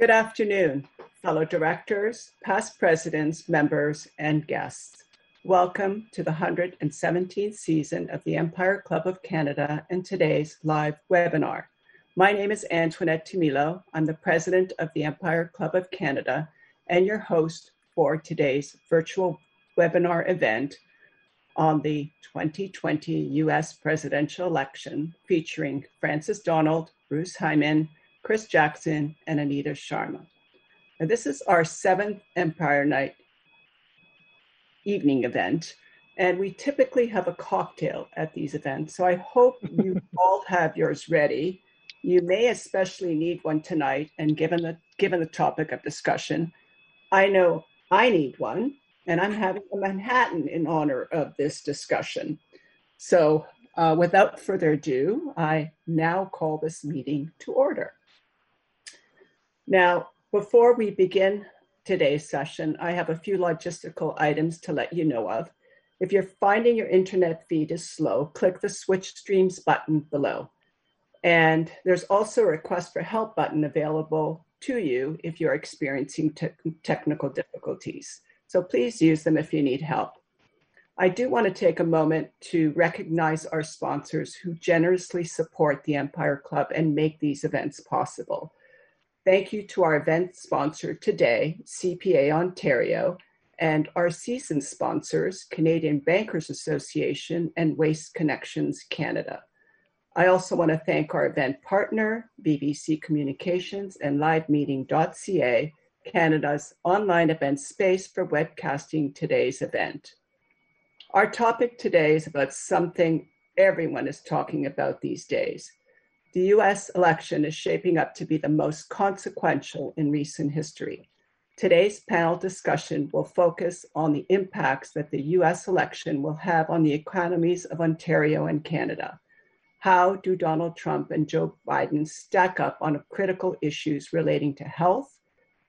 Good afternoon, fellow directors, past presidents, members, and guests. Welcome to the 117th season of the Empire Club of Canada and today's live webinar. My name is Antoinette Timilo. I'm the president of the Empire Club of Canada and your host for today's virtual webinar event on the 2020 US presidential election, featuring Frances Donald, Bruce Heyman, Chris Jackson, and Anita Sharma. Now, this is our seventh Empire Night evening event, and we typically have a cocktail at these events, so I hope you all have yours ready. You may especially need one tonight, and given the topic of discussion, I know I need one, and I'm having a Manhattan in honor of this discussion. So without further ado, I now call this meeting to order. Now, before we begin today's session, I have a few logistical items to let you know of. If you're finding your internet feed is slow, click the Switch Streams button below. And there's also a request for help button available to you if you're experiencing technical difficulties. So please use them if you need help. I do want to take a moment to recognize our sponsors who generously support the Empire Club and make these events possible. Thank you to our event sponsor today, CPA Ontario, and our season sponsors, Canadian Bankers Association and Waste Connections Canada. I also want to thank our event partner, BBC Communications and LiveMeeting.ca, Canada's online event space for webcasting today's event. Our topic today is about something everyone is talking about these days. The US election is shaping up to be the most consequential in recent history. Today's panel discussion will focus on the impacts that the US election will have on the economies of Ontario and Canada. How do Donald Trump and Joe Biden stack up on critical issues relating to health,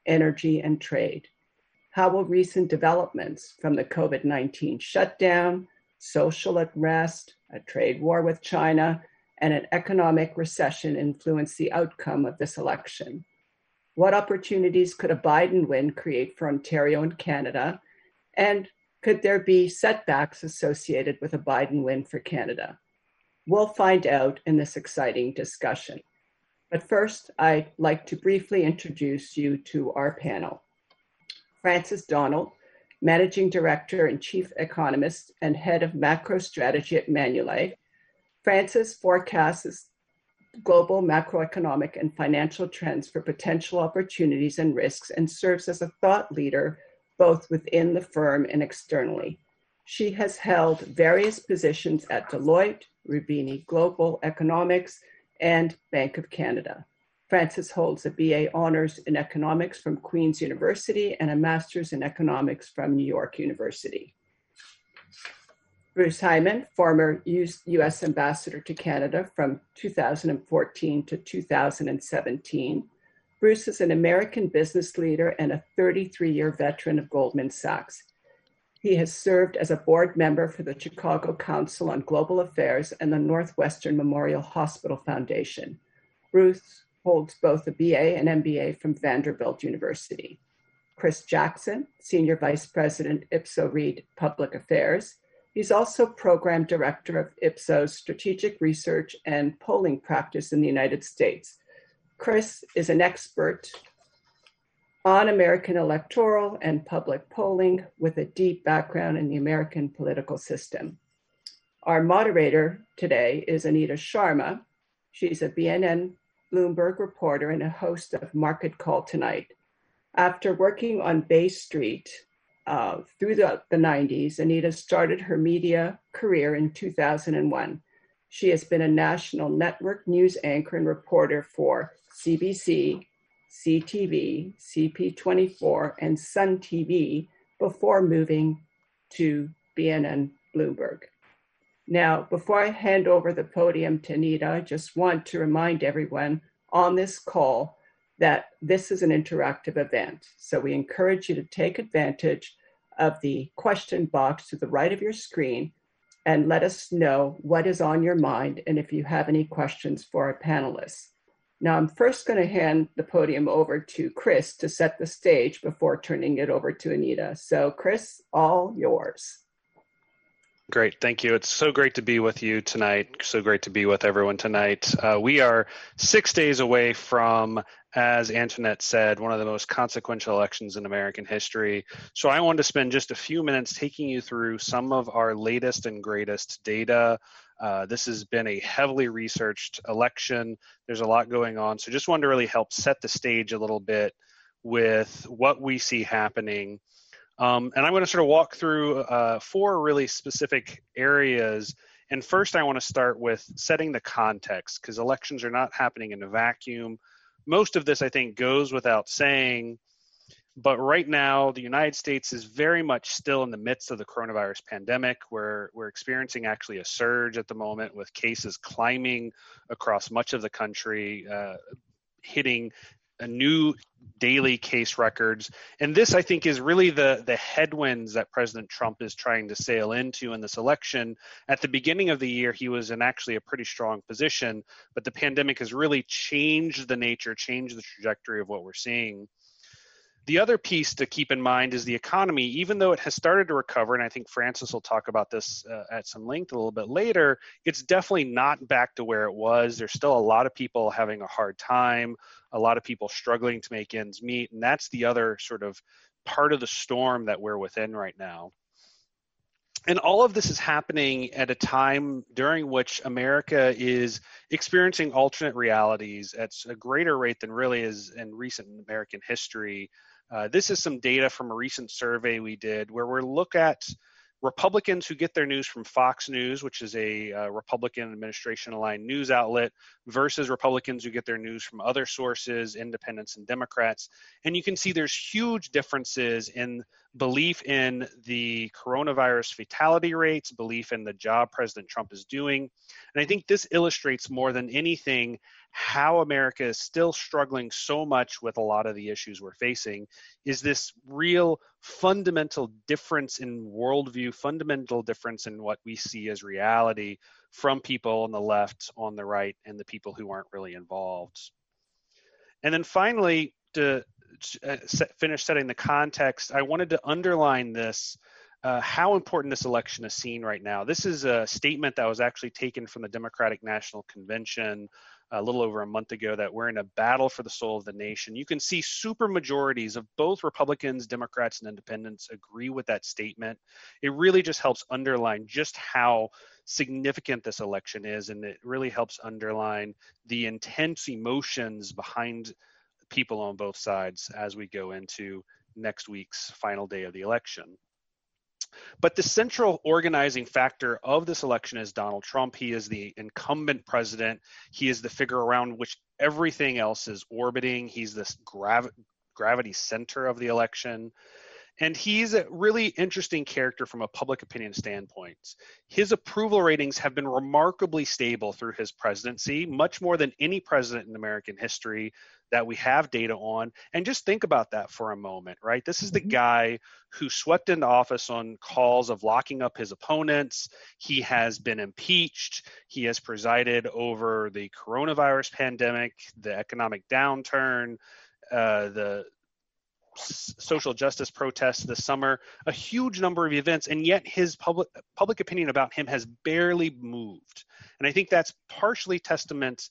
energy, and trade? How will recent developments from the COVID-19 shutdown, social unrest, a trade war with China, and an economic recession influence the outcome of this election? What opportunities could a Biden win create for Ontario and Canada? And could there be setbacks associated with a Biden win for Canada? We'll find out in this exciting discussion. But first, I'd like to briefly introduce you to our panel. Frances Donald, Managing Director and Chief Economist and Head of Macro Strategy at Manulife. Frances forecasts global macroeconomic and financial trends for potential opportunities and risks and serves as a thought leader both within the firm and externally. She has held various positions at Deloitte, Rubini Global Economics, and Bank of Canada. Frances holds a BA honors in economics from Queen's University and a master's in economics from New York University. Bruce Heyman, former US ambassador to Canada from 2014 to 2017. Bruce is an American business leader and a 33-year veteran of Goldman Sachs. He has served as a board member for the Chicago Council on Global Affairs and the Northwestern Memorial Hospital Foundation. Bruce holds both a BA and MBA from Vanderbilt University. Chris Jackson, Senior Vice President, Ipsos Reid Public Affairs. He's also Program Director of Ipsos Strategic Research and Polling Practice in the United States. Chris is an expert on American electoral and public polling with a deep background in the American political system. Our moderator today is Anita Sharma. She's a BNN Bloomberg reporter and a host of Market Call Tonight. After working on Bay Street through the 90s, Anita started her media career in 2001. She has been a national network news anchor and reporter for CBC, CTV, CP24, and Sun TV before moving to BNN Bloomberg. Now, before I hand over the podium to Anita, I just want to remind everyone on this call that this is an interactive event. So we encourage you to take advantage of the question box to the right of your screen and let us know what is on your mind and if you have any questions for our panelists. Now, I'm first going to hand the podium over to Chris to set the stage before turning it over to Anita. So, Chris, all yours. Great. Thank you. It's so great to be with you tonight. So great to be with everyone tonight. We are 6 days away from, as Antoinette said, one of the most consequential elections in American history. So I wanted to spend just a few minutes taking you through some of our latest and greatest data. This has been a heavily researched election. There's a lot going on. So just wanted to really help set the stage a little bit with what we see happening. And I'm going to sort of walk through four really specific areas. And first, I want to start with setting the context, because elections are not happening in a vacuum. Most of this, I think, goes without saying. But right now, the United States is very much still in the midst of the coronavirus pandemic, where we're experiencing actually a surge at the moment with cases climbing across much of the country, hitting a new daily case records. And this, I think, is really the headwinds that President Trump is trying to sail into in this election. At the beginning of the year, he was in actually a pretty strong position, but the pandemic has really changed the nature, changed the trajectory of what we're seeing. The other piece to keep in mind is the economy, even though it has started to recover, and I think Frances will talk about this at some length a little bit later, it's definitely not back to where it was. There's still a lot of people having a hard time, a lot of people struggling to make ends meet, and that's the other sort of part of the storm that we're within right now. And all of this is happening at a time during which America is experiencing alternate realities at a greater rate than really is in recent American history. This is some data from a recent survey we did where we look at Republicans who get their news from Fox News, which is a Republican administration-aligned news outlet, versus Republicans who get their news from other sources, independents and Democrats. And you can see there's huge differences in belief in the coronavirus fatality rates, belief in the job President Trump is doing. And I think this illustrates more than anything how America is still struggling so much with a lot of the issues we're facing, is this real fundamental difference in worldview, fundamental difference in what we see as reality from people on the left, on the right, and the people who aren't really involved. And then finally, to finish setting the context, I wanted to underline this, how important this election is seen right now. This is a statement that was actually taken from the Democratic National Convention a little over a month ago, that we're in a battle for the soul of the nation. You can see super majorities of both Republicans, Democrats, and independents agree with that statement. It really just helps underline just how significant this election is, and it really helps underline the intense emotions behind people on both sides as we go into next week's final day of the election. But the central organizing factor of this election is Donald Trump. He is the incumbent president. He is the figure around which everything else is orbiting. He's this gravity center of the election. And he's a really interesting character from a public opinion standpoint. His approval ratings have been remarkably stable through his presidency, much more than any president in American history that we have data on. And just think about that for a moment, right? This is the guy who swept into office on calls of locking up his opponents. He has been impeached. He has presided over the coronavirus pandemic, the economic downturn, the social justice protests this summer, a huge number of events, and yet his public opinion about him has barely moved. And I think that's partially testament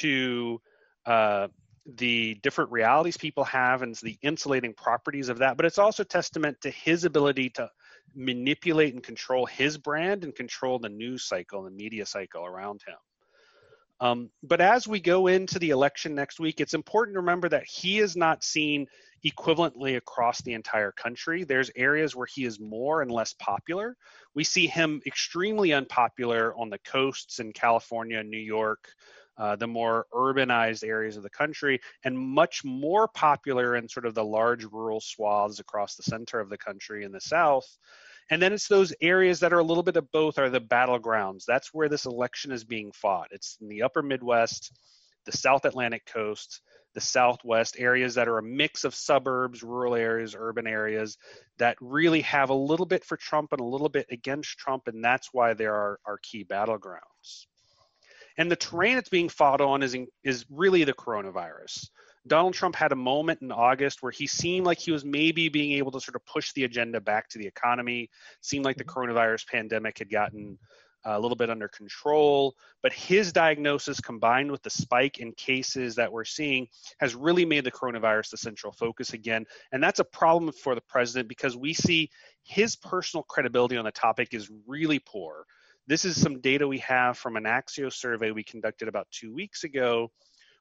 to the different realities people have and the insulating properties of that, but it's also testament to his ability to manipulate and control his brand and control the news cycle and the media cycle around him. But as we go into the election next week, it's important to remember that he is not seen equivalently across the entire country. There's areas where he is more and less popular. We see him extremely unpopular on the coasts in California, New York, the more urbanized areas of the country, and much more popular in sort of the large rural swaths across the center of the country in the South. And then it's those areas that are a little bit of both are the battlegrounds. That's where this election is being fought. It's in the upper Midwest, the South Atlantic coast, the Southwest, areas that are a mix of suburbs, rural areas, urban areas that really have a little bit for Trump and a little bit against Trump. And that's why there are our key battlegrounds. And the terrain it's being fought on is really the coronavirus. Donald Trump had a moment in August where he seemed like he was maybe being able to sort of push the agenda back to the economy. Seemed like the coronavirus pandemic had gotten a little bit under control, but his diagnosis combined with the spike in cases that we're seeing has really made the coronavirus the central focus again. And that's a problem for the president because we see his personal credibility on the topic is really poor. This is some data we have from an Axios survey we conducted about 2 weeks ago,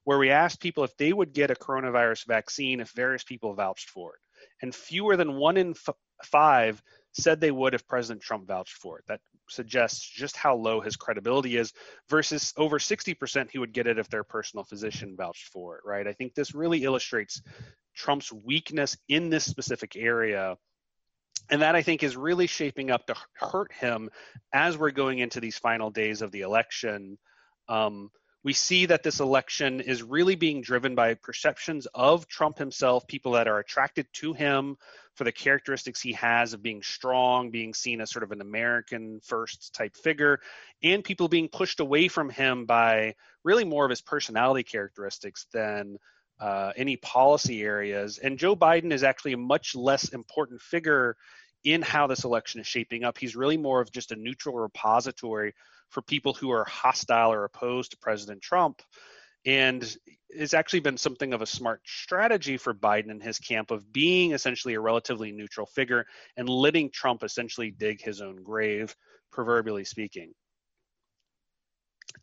where we asked people if they would get a coronavirus vaccine if various people vouched for it. And fewer than one in five said they would if President Trump vouched for it. That suggests just how low his credibility is versus over 60% who would get it if their personal physician vouched for it, right? I think this really illustrates Trump's weakness in this specific area. And that, I think, is really shaping up to hurt him as we're going into these final days of the election. We see that this election is really being driven by perceptions of Trump himself, people that are attracted to him for the characteristics he has of being strong, being seen as sort of an American first type figure, and people being pushed away from him by really more of his personality characteristics than any policy areas. And Joe Biden is actually a much less important figure in how this election is shaping up. He's really more of just a neutral repository for people who are hostile or opposed to President Trump. And it's actually been something of a smart strategy for Biden and his camp of being essentially a relatively neutral figure and letting Trump essentially dig his own grave, proverbially speaking.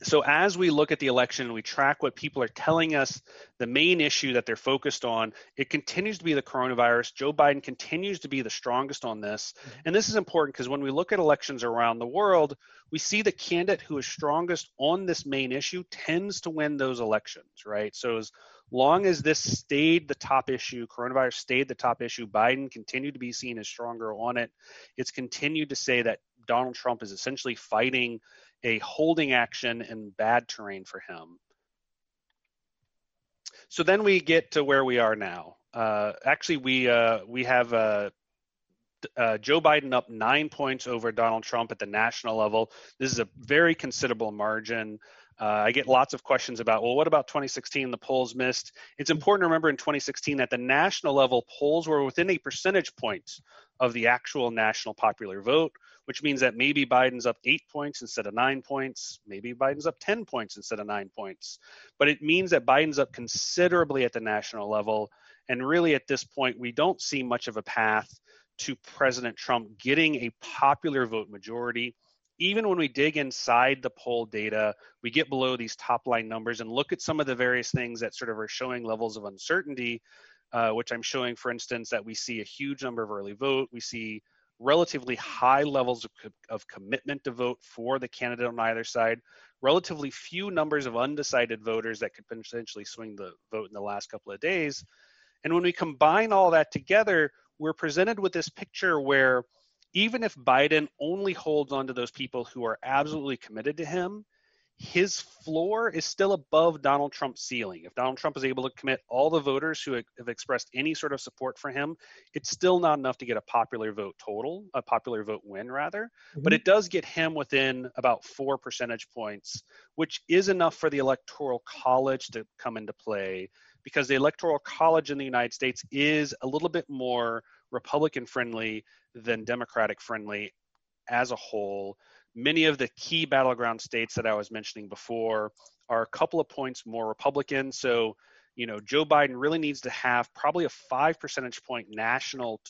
So as we look at the election, we track what people are telling us, the main issue that they're focused on, it continues to be the coronavirus. Joe Biden continues to be the strongest on this. And this is important because when we look at elections around the world, we see the candidate who is strongest on this main issue tends to win those elections, right? So as long as this stayed the top issue, coronavirus stayed the top issue, Biden continued to be seen as stronger on it. It's continued to say that Donald Trump is essentially fighting a holding action and bad terrain for him. So then we get to where we are now. Actually, we have Joe Biden up 9 points over Donald Trump at the national level. This is a very considerable margin. I get lots of questions about, well, what about 2016? The polls missed. It's important to remember in 2016 at the national level, polls were within a percentage point of the actual national popular vote, which means that maybe Biden's up 8 points instead of 9 points. Maybe Biden's up 10 points instead of 9 points. But it means that Biden's up considerably at the national level. And really at this point, we don't see much of a path to President Trump getting a popular vote majority. Even when we dig inside the poll data, we get below these top line numbers and look at some of the various things that sort of are showing levels of uncertainty, which I'm showing, for instance, that we see a huge number of early vote. We see relatively high levels of commitment to vote for the candidate on either side, relatively few numbers of undecided voters that could potentially swing the vote in the last couple of days. And when we combine all that together, we're presented with this picture where even if Biden only holds on to those people who are absolutely committed to him, his floor is still above Donald Trump's ceiling. If Donald Trump is able to commit all the voters who have expressed any sort of support for him, it's still not enough to get a popular vote total, a popular vote win rather, but it does get him within about 4 percentage points, which is enough for the Electoral College to come into play because the Electoral College in the United States is a little bit more Republican friendly than Democratic friendly as a whole. Many of the key battleground states that I was mentioning before are a couple of points more Republican. So, you know, Joe Biden really needs to have probably a 5 percentage point national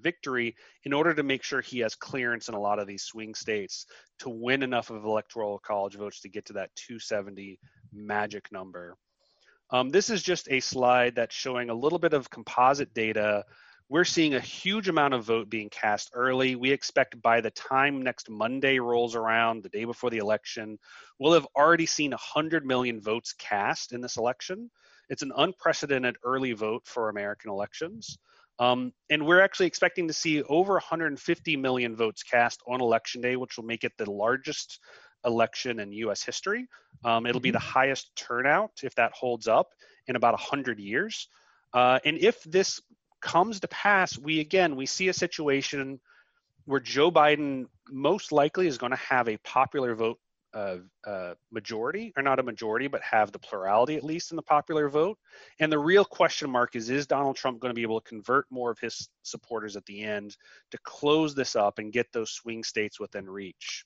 victory in order to make sure he has clearance in a lot of these swing states to win enough of Electoral College votes to get to that 270 magic number. This is just a slide that's showing a little bit of composite data. We're seeing a huge amount of vote being cast early. We expect by the time next Monday rolls around, the day before the election, we'll have already seen 100 million votes cast in this election. It's an unprecedented early vote for American elections. And we're actually expecting to see over 150 million votes cast on Election Day, which will make it the largest election in U.S. history. It'll be the highest turnout, if that holds up, in about 100 years. And if this comes to pass, we see a situation where Joe Biden most likely is going to have a popular vote majority, or not a majority, but have the plurality at least in the popular vote. And the real question mark is Donald Trump going to be able to convert more of his supporters at the end to close this up and get those swing states within reach?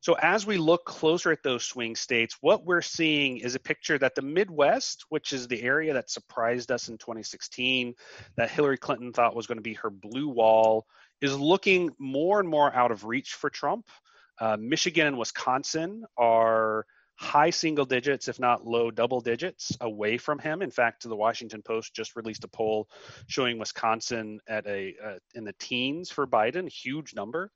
So as we look closer at those swing states, what we're seeing is a picture that the Midwest, which is the area that surprised us in 2016, that Hillary Clinton thought was going to be her blue wall, is looking more and more out of reach for Trump. Michigan and Wisconsin are high single digits, if not low double digits, away from him. In fact, the Washington Post just released a poll showing Wisconsin at in the teens for Biden, huge number.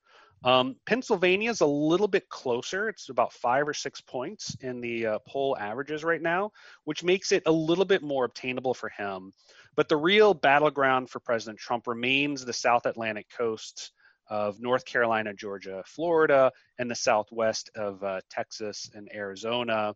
Pennsylvania is a little bit closer. It's about 5 or 6 points in the poll averages right now, which makes it a little bit more obtainable for him. But the real battleground for President Trump remains the South Atlantic coast of North Carolina, Georgia, Florida, and the Southwest of Texas and Arizona.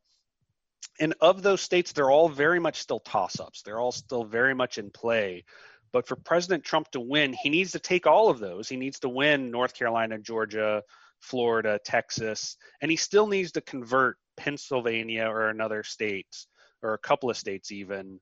And of those states, they're all very much still toss-ups. They're all still very much in play. But for President Trump to win, he needs to take all of those. He needs to win North Carolina, Georgia, Florida, Texas, and he still needs to convert Pennsylvania or another state, or a couple of states even,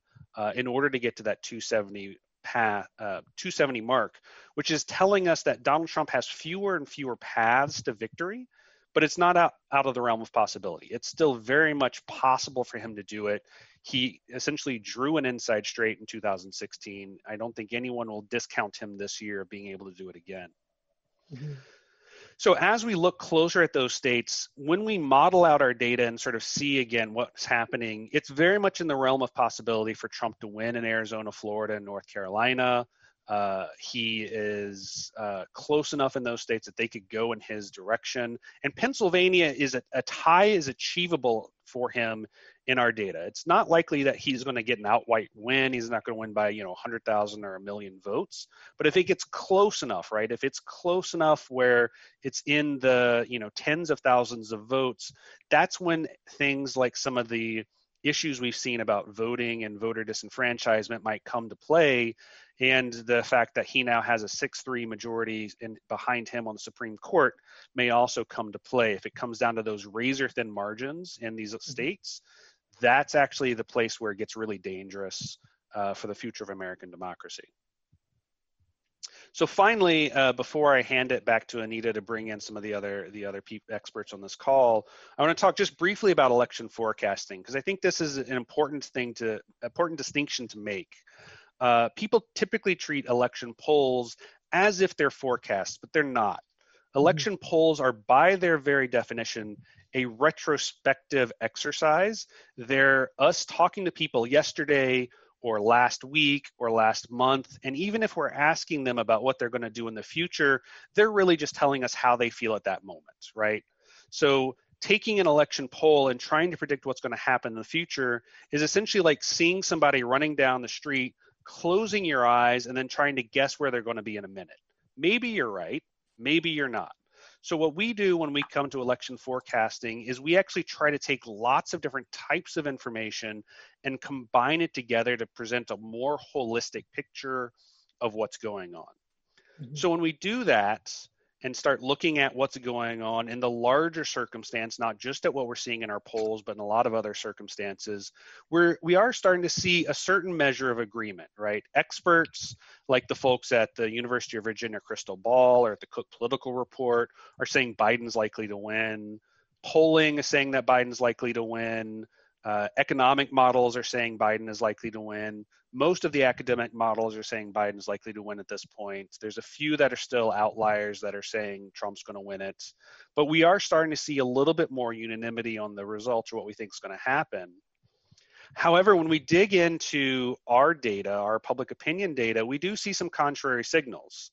in order to get to that 270 mark, which is telling us that Donald Trump has fewer and fewer paths to victory, but it's not out of the realm of possibility. It's still very much possible for him to do it. He essentially drew an inside straight in 2016. I don't think anyone will discount him this year being able to do it again. Mm-hmm. So as we look closer at those states, when we model out our data and sort of see again what's happening, it's very much in the realm of possibility for Trump to win in Arizona, Florida, and North Carolina. He is close enough in those states that they could go in his direction. And Pennsylvania is a tie is achievable for him in our data. It's not likely that he's going to get an outright win. He's not going to win by, 100,000 or a million votes. But if it gets close enough, right, if it's close enough where it's in the, tens of thousands of votes, that's when things like some of the issues we've seen about voting and voter disenfranchisement might come to play, and the fact that he now has a 6-3 majority behind him on the Supreme Court may also come to play. If it comes down to those razor-thin margins in these states, that's actually the place where it gets really dangerous for the future of American democracy. So finally, before I hand it back to Anita to bring in some of the other experts on this call, I want to talk just briefly about election forecasting, because I think this is an important distinction to make. People typically treat election polls as if they're forecasts, but they're not. Election polls are, by their very definition, a retrospective exercise. They're us talking to people yesterday, or last week, or last month. And even if we're asking them about what they're going to do in the future, they're really just telling us how they feel at that moment, right? So taking an election poll and trying to predict what's going to happen in the future is essentially like seeing somebody running down the street, closing your eyes, and then trying to guess where they're going to be in a minute. Maybe you're right, maybe you're not. So what we do when we come to election forecasting is we actually try to take lots of different types of information and combine it together to present a more holistic picture of what's going on. Mm-hmm. So when we do that and start looking at what's going on in the larger circumstance, not just at what we're seeing in our polls, but in a lot of other circumstances, we are starting to see a certain measure of agreement, right? Experts like the folks at the University of Virginia Crystal Ball or at the Cook Political Report are saying Biden's likely to win. Polling is saying that Biden's likely to win. Economic models are saying Biden is likely to win. Most of the academic models are saying Biden is likely to win at this point. There's a few that are still outliers that are saying Trump's going to win it. But we are starting to see a little bit more unanimity on the results or what we think is going to happen. However, when we dig into our data, our public opinion data, we do see some contrary signals.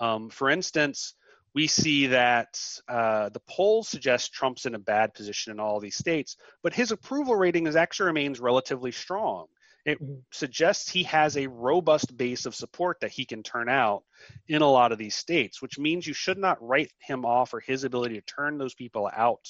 For instance, we see that the polls suggest Trump's in a bad position in all these states, but his approval rating actually remains relatively strong. It suggests he has a robust base of support that he can turn out in a lot of these states, which means you should not write him off or his ability to turn those people out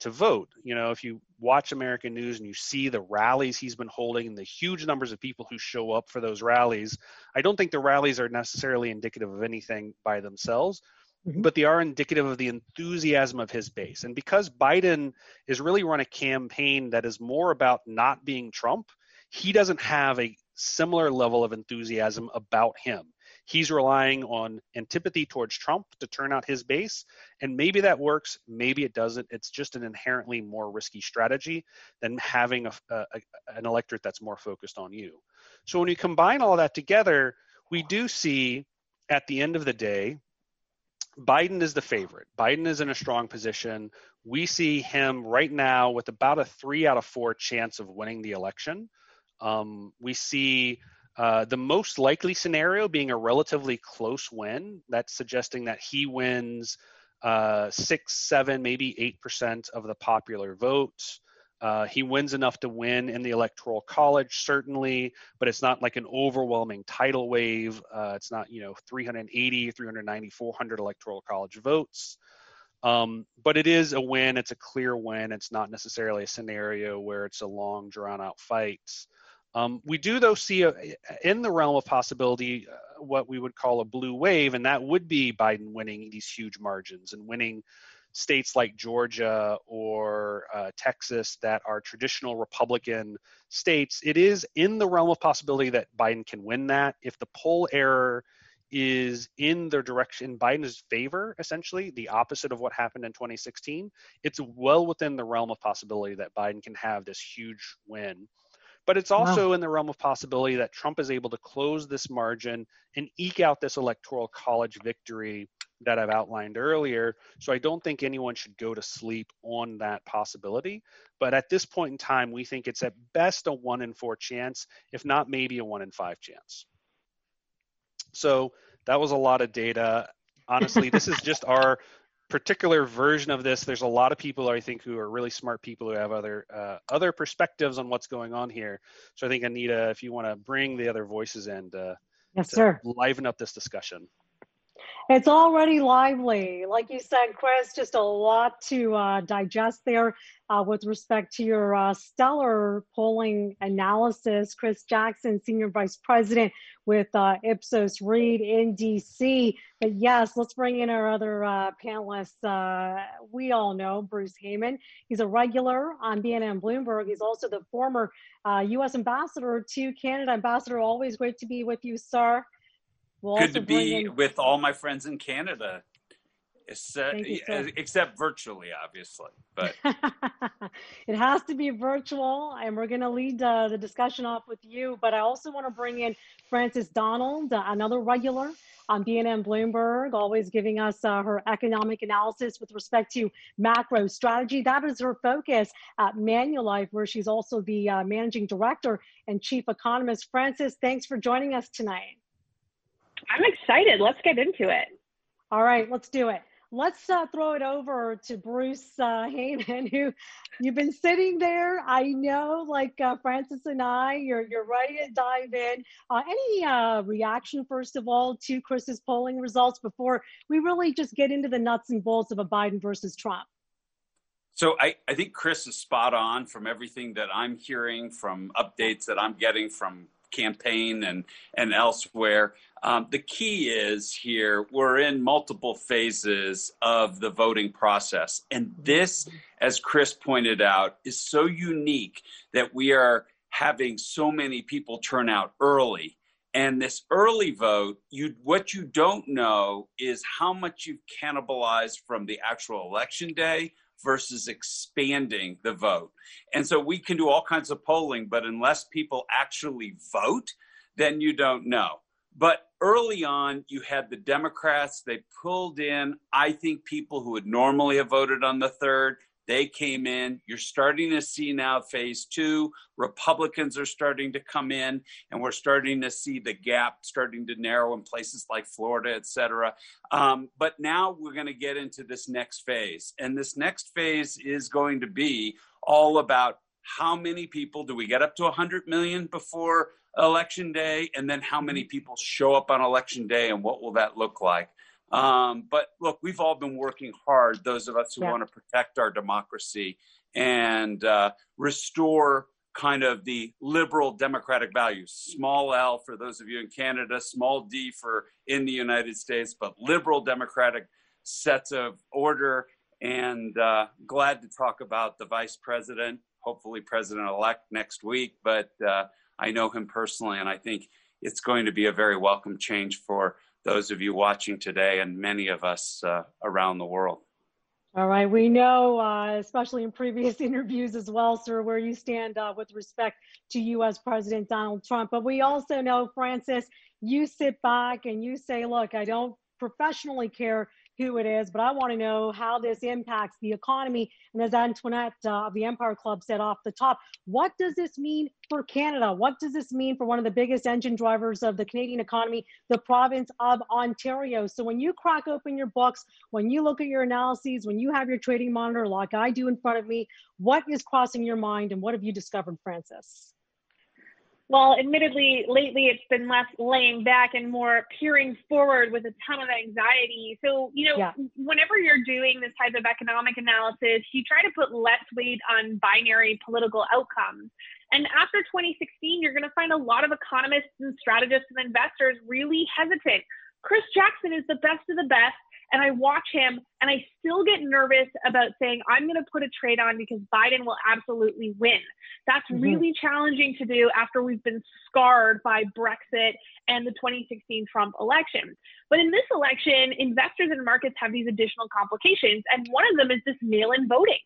to vote. If you watch American news and you see the rallies he's been holding and the huge numbers of people who show up for those rallies, I don't think the rallies are necessarily indicative of anything by themselves. Mm-hmm. But they are indicative of the enthusiasm of his base. And because Biden is really run a campaign that is more about not being Trump, he doesn't have a similar level of enthusiasm about him. He's relying on antipathy towards Trump to turn out his base. And maybe that works, maybe it doesn't. It's just an inherently more risky strategy than having an electorate that's more focused on you. So when you combine all that together, we do see at the end of the day, Biden is the favorite. Biden is in a strong position. We see him right now with about a 3 out of 4 chance of winning the election. We see the most likely scenario being a relatively close win. That's suggesting that he wins 6, 7, maybe 8% of the popular vote. He wins enough to win in the Electoral College, certainly, but it's not like an overwhelming tidal wave. It's not, 380, 390, 400 Electoral College votes. But it is a win. It's a clear win. It's not necessarily a scenario where it's a long, drawn-out fight. We do, though, see in the realm of possibility what we would call a blue wave, and that would be Biden winning these huge margins and winning states like Georgia or Texas that are traditional Republican states. It is in the realm of possibility that Biden can win that. If the poll error is in their direction, Biden's favor, essentially, the opposite of what happened in 2016, it's well within the realm of possibility that Biden can have this huge win. But it's also in the realm of possibility that Trump is able to close this margin and eke out this Electoral College victory that I've outlined earlier. So I don't think anyone should go to sleep on that possibility. But at this point in time, we think it's at best a 1 in 4 chance, if not maybe a 1 in 5 chance. So that was a lot of data. Honestly, this is just our particular version of this. There's a lot of people, I think, who are really smart people who have other perspectives on what's going on here. So I think, Anita, if you want to bring the other voices in to liven up this discussion. It's already lively. Like you said, Chris, just a lot to digest there with respect to your stellar polling analysis. Chris Jackson, Senior Vice President with Ipsos Reid in DC. But yes, let's bring in our other panelists. We all know Bruce Heyman. He's a regular on BNN Bloomberg. He's also the former U.S. Ambassador to Canada. Ambassador, always great to be with you, sir. We'll Good to be with all my friends in Canada, except virtually, obviously. But it has to be virtual, and we're going to lead the discussion off with you. But I also want to bring in Frances Donald, another regular on BNN Bloomberg, always giving us her economic analysis with respect to macro strategy. That is her focus at Manulife, where she's also the managing director and chief economist. Frances, thanks for joining us tonight. I'm excited. Let's get into it. All right, let's do it. Let's throw it over to Bruce Heyman, who you've been sitting there. I know, like Frances and I, you're ready to dive in. Any reaction, first of all, to Chris's polling results before we really just get into the nuts and bolts of a Biden versus Trump? So I think Chris is spot on from everything that I'm hearing, from updates that I'm getting from campaign and elsewhere. The key is here, we're in multiple phases of the voting process. And this, as Chris pointed out, is so unique that we are having so many people turn out early. And this early vote, what you don't know is how much you've cannibalized from the actual election day versus expanding the vote. And so we can do all kinds of polling, but unless people actually vote, then you don't know. But early on, you had the Democrats, they pulled in, I think people who would normally have voted on the 3rd, they came in. You're starting to see now phase 2, Republicans are starting to come in, and we're starting to see the gap starting to narrow in places like Florida, et cetera. But now we're going to get into this next phase. And this next phase is going to be all about how many people do we get up to 100 million before Election Day, and then how many people show up on Election Day, and what will that look like? But look, we've all been working hard, those of us who want to protect our democracy and restore kind of the liberal democratic values. Small L for those of you in Canada, small D for in the United States, but liberal democratic sets of order, and glad to talk about the vice president, hopefully president-elect next week, but I know him personally, and I think it's going to be a very welcome change for those of you watching today and many of us around the world. All right. We know, especially in previous interviews as well, sir, where you stand with respect to U.S. President Donald Trump. But we also know, Frances, you sit back and you say, look, I don't professionally care who it is, but I want to know how this impacts the economy. And as Antoinette of the Empire Club said off the top, what does this mean for Canada? What does this mean for one of the biggest engine drivers of the Canadian economy, the province of Ontario? So when you crack open your books, when you look at your analyses, when you have your trading monitor like I do in front of me, what is crossing your mind and what have you discovered, Frances? Well, admittedly, lately it's been less laying back and more peering forward with a ton of anxiety. So, whenever you're doing this type of economic analysis, you try to put less weight on binary political outcomes. And after 2016, you're going to find a lot of economists and strategists and investors really hesitant. Chris Jackson is the best of the best, and I watch him, and I still get nervous about saying, I'm going to put a trade on because Biden will absolutely win. That's really challenging to do after we've been scarred by Brexit and the 2016 Trump election. But in this election, investors and markets have these additional complications, and one of them is this mail-in voting.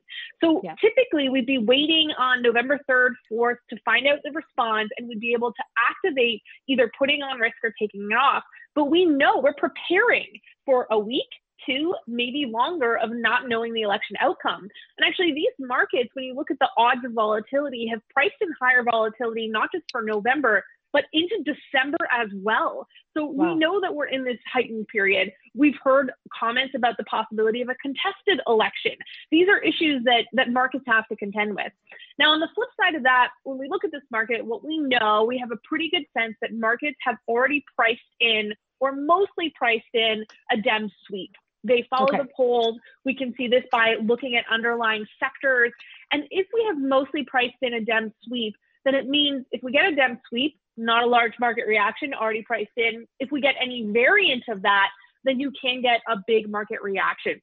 So typically, we'd be waiting on November 3rd, 4th to find out the response, and we'd be able to activate either putting on risk or taking it off. But we know we're preparing for a week, two, maybe longer of not knowing the election outcome. And actually these markets, when you look at the odds of volatility, have priced in higher volatility, not just for November, but into December as well. So we know that we're in this heightened period. We've heard comments about the possibility of a contested election. These are issues that markets have to contend with. Now, on the flip side of that, when we look at this market, what we know, we have a pretty good sense that markets have already priced in, or mostly priced in, a Dem sweep. They follow the polls. We can see this by looking at underlying sectors. And if we have mostly priced in a Dem sweep, then it means if we get a Dem sweep, not a large market reaction, already priced in. If we get any variant of that, then you can get a big market reaction.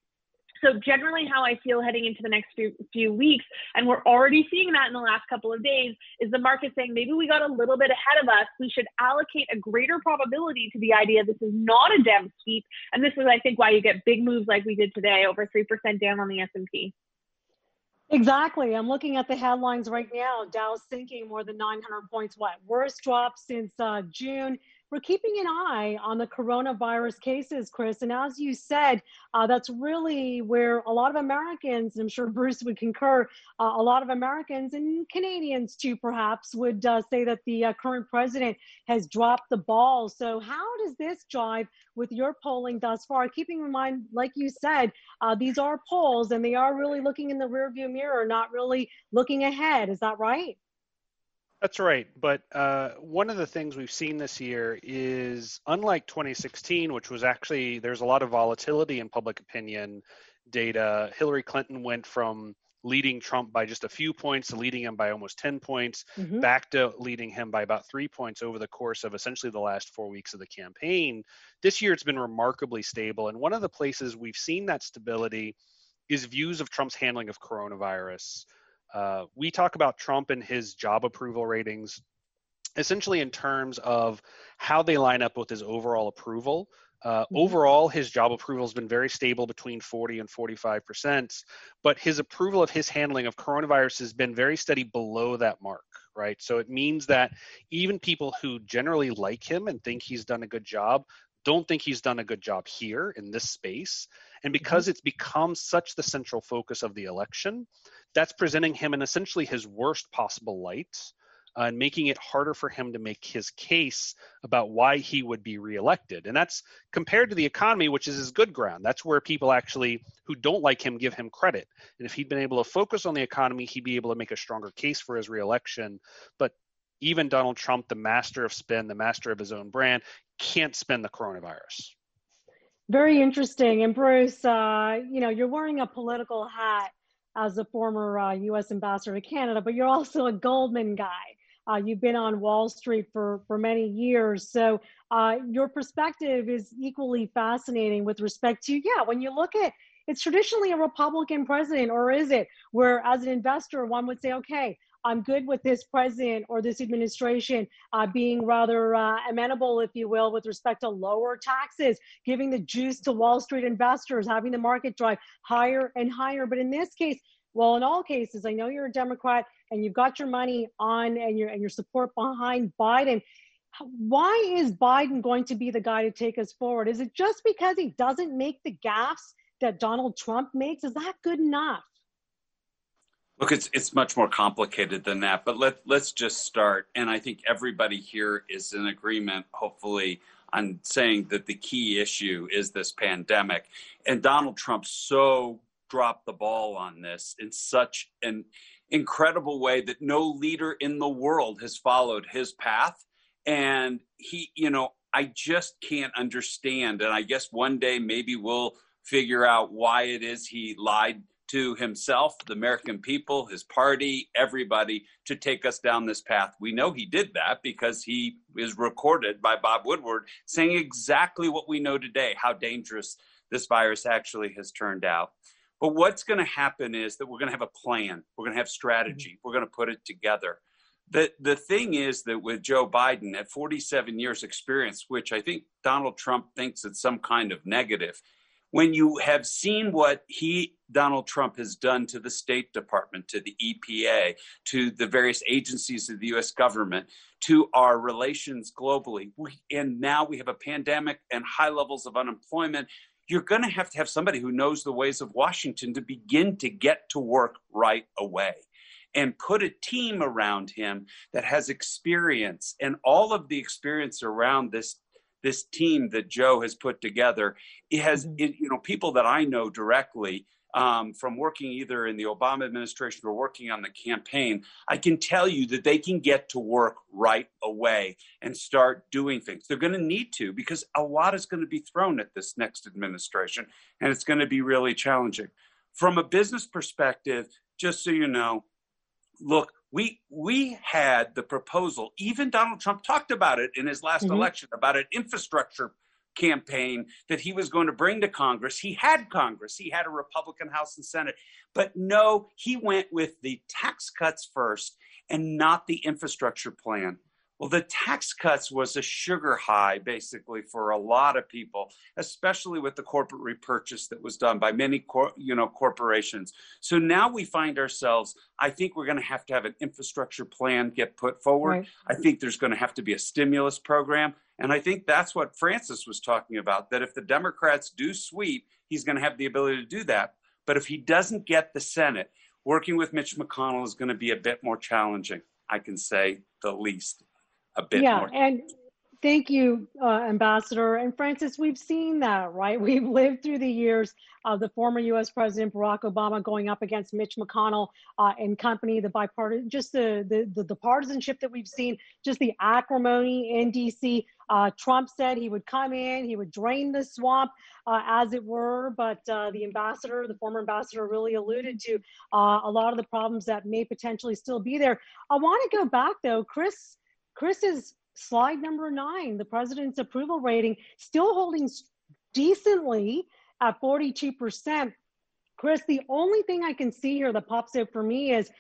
So generally how I feel heading into the next few weeks, and we're already seeing that in the last couple of days, is the market saying maybe we got a little bit ahead of us. We should allocate a greater probability to the idea this is not a Dem sweep. And this is, I think, why you get big moves like we did today, over 3% down on the S&P. Exactly. I'm looking at the headlines right now. Dow's sinking more than 900 points. Worst drop since June. We're keeping an eye on the coronavirus cases, Chris. And as you said, that's really where a lot of Americans, and I'm sure Bruce would concur, a lot of Americans and Canadians too, perhaps, would say that the current president has dropped the ball. So how does this jive with your polling thus far? Keeping in mind, like you said, these are polls and they are really looking in the rearview mirror, not really looking ahead. Is that right? That's right. But one of the things we've seen this year is, unlike 2016, which was actually, there's a lot of volatility in public opinion data, Hillary Clinton went from leading Trump by just a few points to leading him by almost 10 points, back to leading him by about 3 points over the course of essentially the last 4 weeks of the campaign. This year, it's been remarkably stable. And one of the places we've seen that stability is views of Trump's handling of coronavirus. We talk about Trump and his job approval ratings, essentially in terms of how they line up with his overall approval. Overall, his job approval has been very stable between 40 and 45%, but his approval of his handling of coronavirus has been very steady below that mark, right? So it means that even people who generally like him and think he's done a good job don't think he's done a good job here in this space. And because it's become such the central focus of the election, that's presenting him in essentially his worst possible light and making it harder for him to make his case about why he would be reelected. And that's compared to the economy, which is his good ground. That's where people actually who don't like him give him credit. And if he'd been able to focus on the economy, he'd be able to make a stronger case for his reelection. But even Donald Trump, the master of spin, the master of his own brand, can't spin the coronavirus. Very interesting. And Bruce, you're wearing a political hat as a former U.S. ambassador to Canada, but you're also a Goldman guy. You've been on Wall Street for many years. So your perspective is equally fascinating with respect to, when you look at, it's traditionally a Republican president, or is it? Where as an investor, one would say, okay, I'm good with this president or this administration being rather amenable, if you will, with respect to lower taxes, giving the juice to Wall Street investors, having the market drive higher and higher. But in this case, well, in all cases, I know you're a Democrat and you've got your money on and your support behind Biden. Why is Biden going to be the guy to take us forward? Is it just because he doesn't make the gaffes that Donald Trump makes? Is that good enough? Look, it's much more complicated than that, but let's just start. And I think everybody here is in agreement, hopefully, on saying that the key issue is this pandemic. And Donald Trump so dropped the ball on this in such an incredible way that no leader in the world has followed his path. And he, I just can't understand. And I guess one day maybe we'll figure out why it is he lied to himself, the American people, his party, everybody, to take us down this path. We know he did that because he is recorded by Bob Woodward saying exactly what we know today, how dangerous this virus actually has turned out. But what's going to happen is that we're going to have a plan. We're going to have strategy. We're going to put it together. The thing is that with Joe Biden at 47 years experience, which I think Donald Trump thinks it's some kind of negative, when you have seen what Donald Trump has done to the State Department, to the EPA, to the various agencies of the U.S. government, to our relations globally, and now we have a pandemic and high levels of unemployment, you're going to have somebody who knows the ways of Washington to begin to get to work right away and put a team around him that has experience, and all of the experience around this team that Joe has put together. It has, people that I know directly from working either in the Obama administration or working on the campaign. I can tell you that they can get to work right away and start doing things. They're going to need to, because a lot is going to be thrown at this next administration, and it's going to be really challenging. From a business perspective, just so you know, look, we had the proposal, even Donald Trump talked about it in his last election, about an infrastructure campaign that he was going to bring to Congress. He had Congress. He had a Republican House and Senate. But no, he went with the tax cuts first and not the infrastructure plan. Well, the tax cuts was a sugar high, basically, for a lot of people, especially with the corporate repurchase that was done by many corporations. So now we find ourselves, I think we're going to have an infrastructure plan get put forward. Right. I think there's going to have to be a stimulus program. And I think that's what Frances was talking about, that if the Democrats do sweep, he's going to have the ability to do that. But if he doesn't get the Senate, working with Mitch McConnell is going to be a bit more challenging, I can say the least. A bit more. And thank you, Ambassador. And Frances, we've seen that, right? We've lived through the years of the former U.S. President Barack Obama going up against Mitch McConnell and company, the bipartisan, just the partisanship that we've seen, just the acrimony in D.C. Trump said he would come in, he would drain the swamp, as it were, but the former ambassador really alluded to a lot of the problems that may potentially still be there. I want to go back, though, Chris is slide number 9, the president's approval rating, still holding decently at 42%. Chris, the only thing I can see here that pops out for me is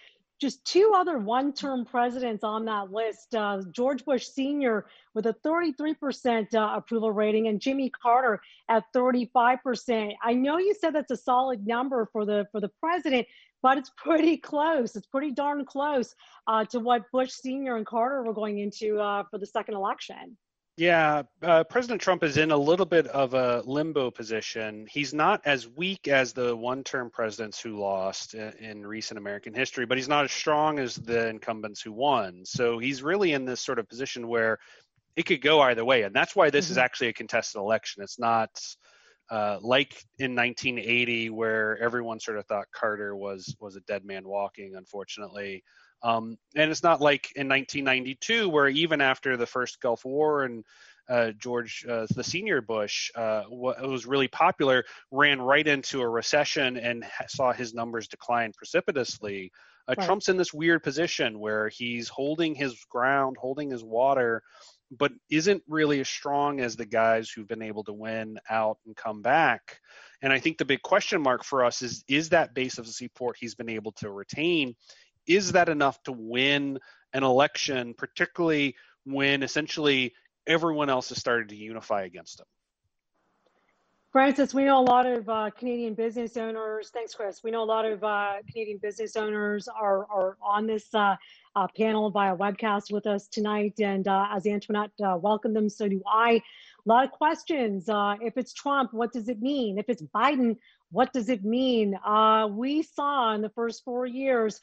just two other one-term presidents on that list, George Bush Sr. with a 33% approval rating, and Jimmy Carter at 35%. I know you said that's a solid number for the president, but it's pretty close. It's pretty darn close to what Bush Sr. and Carter were going into for the second election. Yeah, President Trump is in a little bit of a limbo position. He's not as weak as the one-term presidents who lost in recent American history, but he's not as strong as the incumbents who won. So he's really in this sort of position where it could go either way. And that's why this is actually a contested election. It's not like in 1980, where everyone sort of thought Carter was a dead man walking, unfortunately. And it's not like in 1992, where even after the first Gulf War and George the Senior Bush was really popular, ran right into a recession and saw his numbers decline precipitously. Right. Trump's in this weird position where he's holding his ground, holding his water, but isn't really as strong as the guys who've been able to win out and come back. And I think the big question mark for us is that base of support he's been able to retain, is that enough to win an election, particularly when essentially everyone else has started to unify against him? Frances, we know a lot of Canadian business owners. Thanks, Chris. We know a lot of Canadian business owners are on this panel via webcast with us tonight. And as Antoinette welcomed them, so do I. A lot of questions. If it's Trump, what does it mean? If it's Biden, what does it mean? We saw in the first 4 years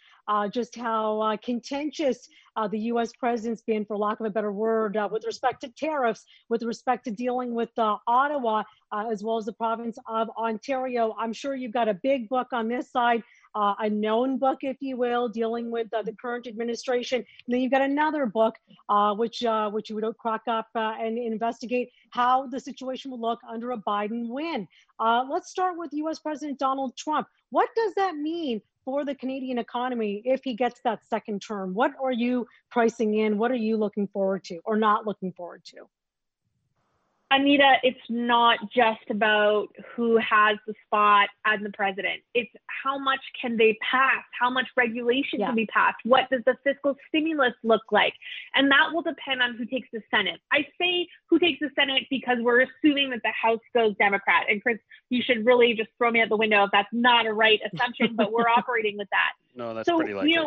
just how contentious the U.S. president's been, for lack of a better word, with respect to tariffs, with respect to dealing with Ottawa, as well as the province of Ontario. I'm sure you've got a big book on this side, a known book, if you will, dealing with the current administration. And then you've got another book, which you would crack up and investigate how the situation will look under a Biden win. Let's start with U.S. President Donald Trump. What does that mean for the Canadian economy if he gets that second term? What are you pricing in? What are you looking forward to or not looking forward to? Anita, it's not just about who has the spot as the president. It's how much can they pass? How much regulation can be passed? What does the fiscal stimulus look like? And that will depend on who takes the Senate. I say who takes the Senate because we're assuming that the House goes Democrat. And Chris, you should really just throw me out the window if that's not a right assumption, but we're operating with that. No, that's so, pretty likely.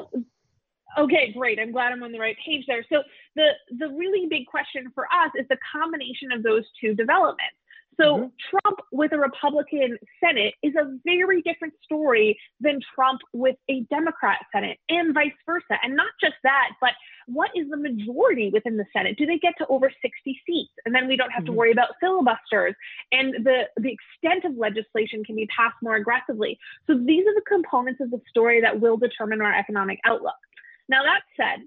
Okay, great. I'm glad I'm on the right page there. So the really big question for us is the combination of those two developments. So Trump with a Republican Senate is a very different story than Trump with a Democrat Senate, and vice versa. And not just that, but what is the majority within the Senate? Do they get to over 60 seats? And then we don't have to worry about filibusters, and the extent of legislation can be passed more aggressively. So these are the components of the story that will determine our economic outlook. Now, that said,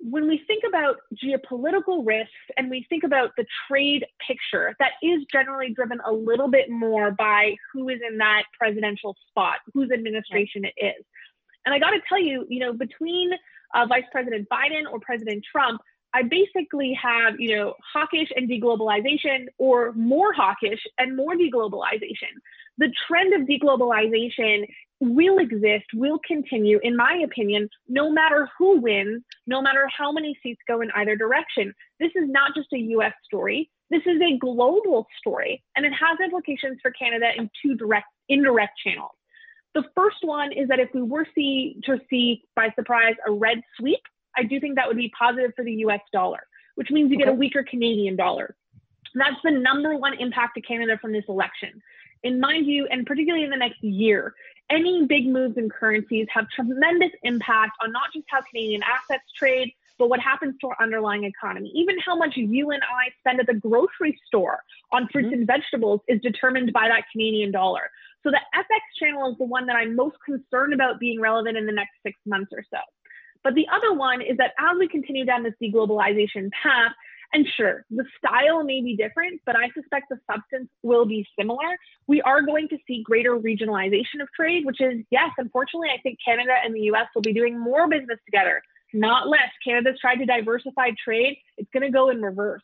when we think about geopolitical risks and we think about the trade picture, that is generally driven a little bit more by who is in that presidential spot, whose administration it is. And I got to tell you, between Vice President Biden or President Trump, I basically have, hawkish and deglobalization, or more hawkish and more deglobalization. The trend of deglobalization will exist, will continue, in my opinion, no matter who wins, no matter how many seats go in either direction. This is not just a U.S. story. This is a global story, and it has implications for Canada in two indirect channels. The first one is that if we were to see, by surprise, a red sweep, I do think that would be positive for the U.S. dollar, which means you get a weaker Canadian dollar. That's the number one impact to Canada from this election. In my view, and particularly in the next year, any big moves in currencies have tremendous impact on not just how Canadian assets trade, but what happens to our underlying economy. Even how much you and I spend at the grocery store on fruits and vegetables is determined by that Canadian dollar. So the FX channel is the one that I'm most concerned about being relevant in the next 6 months or so. But the other one is that as we continue down this deglobalization path, and sure, the style may be different, but I suspect the substance will be similar. We are going to see greater regionalization of trade, which is, yes, unfortunately, I think Canada and the U.S. will be doing more business together, not less. Canada's tried to diversify trade. It's going to go in reverse.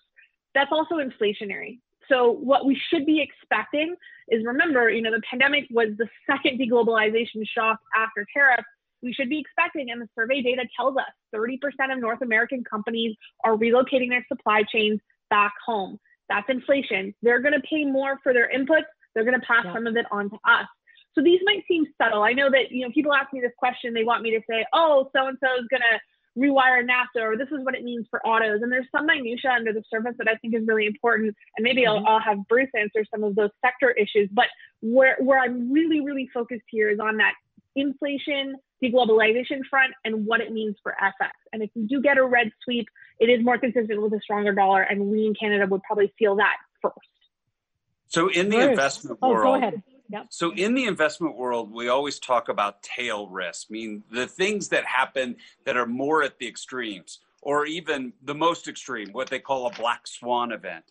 That's also inflationary. So what we should be expecting is, remember, the pandemic was the second deglobalization shock after tariffs. We should be expecting, and the survey data tells us, 30% of North American companies are relocating their supply chains back home. That's inflation. They're going to pay more for their inputs. They're going to pass some of it on to us. So these might seem subtle. I know that people ask me this question. They want me to say, oh, so-and-so is going to rewire NAFTA, or this is what it means for autos. And there's some minutia under the surface that I think is really important. And maybe I'll have Bruce answer some of those sector issues. But where I'm really, really focused here is on that inflation, deglobalization front, and what it means for FX. And if you do get a red sweep, it is more consistent with a stronger dollar, and we in Canada would probably feel that first. So in the investment world, so in the investment world, we always talk about tail risk, meaning the things that happen that are more at the extremes, or even the most extreme, what they call a black swan event.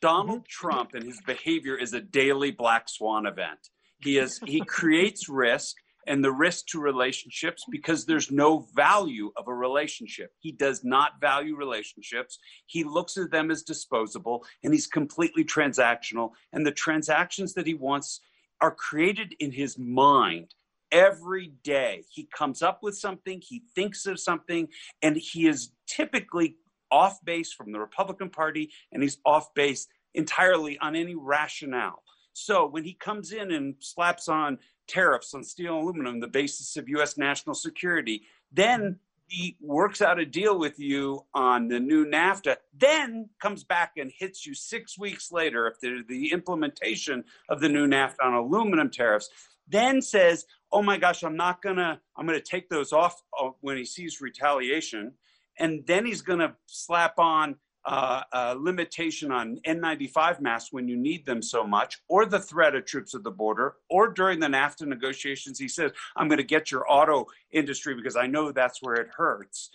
Donald Trump and his behavior is a daily black swan event. He creates risk. and the risk to relationships, because there's no value of a relationship. He does not value relationships. He looks at them as disposable, and he's completely transactional. And the transactions that he wants are created in his mind every day. He comes up with something, he thinks of something, and he is typically off base from the Republican Party, and he's off base entirely on any rationale. So when he comes in and slaps on tariffs on steel and aluminum, the basis of U.S. national security, then he works out a deal with you on the new NAFTA, then comes back and hits you 6 weeks later after the implementation of the new NAFTA on aluminum tariffs, then says, oh my gosh, I'm going to take those off when he sees retaliation. And then he's going to slap on a limitation on N95 masks when you need them so much, or the threat of troops at the border, or during the NAFTA negotiations, he says, I'm going to get your auto industry because I know that's where it hurts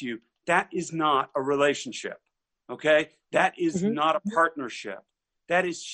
you. That is not a relationship, okay? That is not a partnership. That is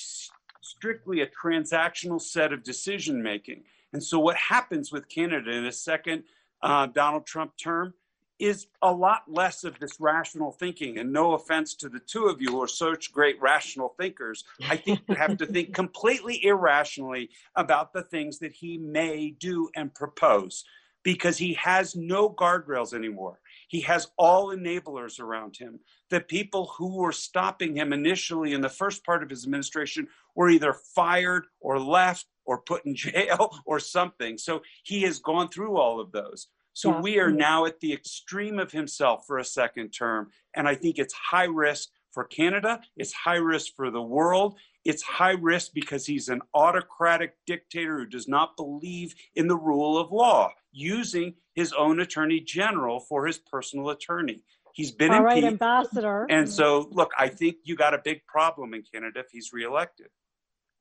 strictly a transactional set of decision-making. And so what happens with Canada in a second Donald Trump term is a lot less of this rational thinking. And no offense to the two of you who are such great rational thinkers, I think you have to think completely irrationally about the things that he may do and propose, because he has no guardrails anymore. He has all enablers around him. The people who were stopping him initially in the first part of his administration were either fired or left or put in jail or something. So he has gone through all of those. So we are now at the extreme of himself for a second term. And I think it's high risk for Canada. It's high risk for the world. It's high risk because he's an autocratic dictator who does not believe in the rule of law, using his own attorney general for his personal attorney. He's been impeached. All right, Ambassador. And so, look, I think you got a big problem in Canada if he's reelected.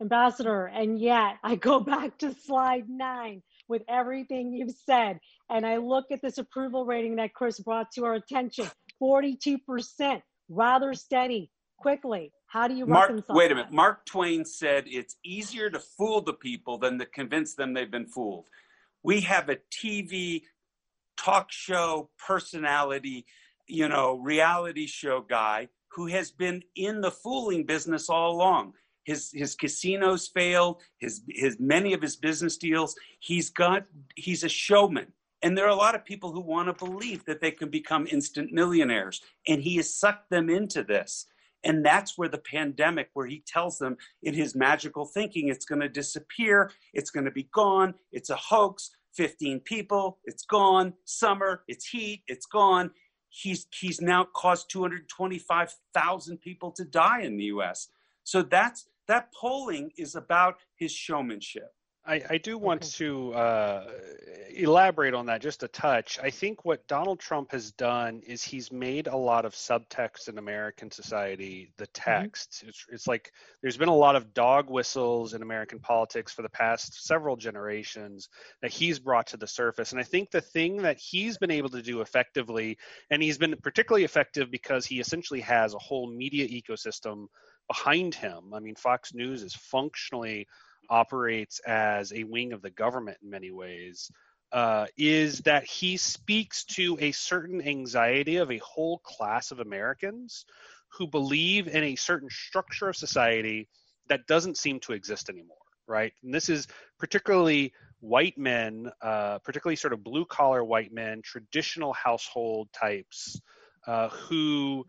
Ambassador, and yet I go back to slide 9 with everything you've said. And I look at this approval rating that Chris brought to our attention, 42%, rather steady, quickly. How do you reconcile that? Wait a minute. Mark Twain said it's easier to fool the people than to convince them they've been fooled. We have a TV talk show personality, reality show guy who has been in the fooling business all along. His casinos failed, his many of his business deals. He's a showman. And there are a lot of people who want to believe that they can become instant millionaires. And he has sucked them into this. And that's where the pandemic, where he tells them in his magical thinking, it's going to disappear, it's going to be gone, it's a hoax, 15 people, it's gone, summer, it's heat, it's gone. He's now caused 225,000 people to die in the U.S. So that polling is about his showmanship. I do want to elaborate on that just a touch. I think what Donald Trump has done is he's made a lot of subtext in American society the text. It's like there's been a lot of dog whistles in American politics for the past several generations that he's brought to the surface. And I think the thing that he's been able to do effectively, and he's been particularly effective because he essentially has a whole media ecosystem behind him. I mean, Fox News is functionally operates as a wing of the government in many ways, is that he speaks to a certain anxiety of a whole class of Americans who believe in a certain structure of society that doesn't seem to exist anymore, right? And this is particularly white men, particularly sort of blue-collar white men, traditional household types who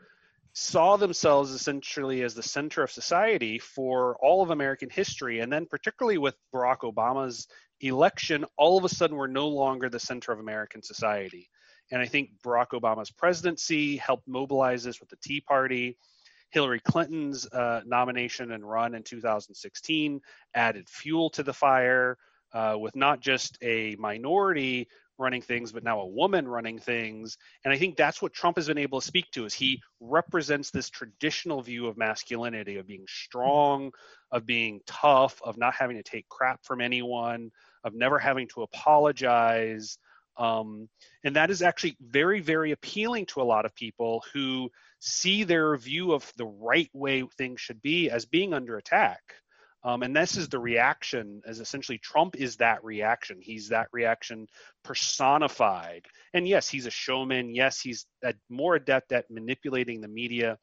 saw themselves essentially as the center of society for all of American history. And then particularly with Barack Obama's election, all of a sudden we're no longer the center of American society. And I think Barack Obama's presidency helped mobilize this with the Tea Party. Hillary Clinton's nomination and run in 2016 added fuel to the fire with not just a minority running things, but now a woman running things. And I think that's what Trump has been able to speak to, is he represents this traditional view of masculinity, of being strong, of being tough, of not having to take crap from anyone, of never having to apologize. And that is actually very, very appealing to a lot of people who see their view of the right way things should be as being under attack. And this is the reaction, as essentially Trump is that reaction. He's that reaction personified. And yes, he's a showman. Yes, he's more adept at manipulating the media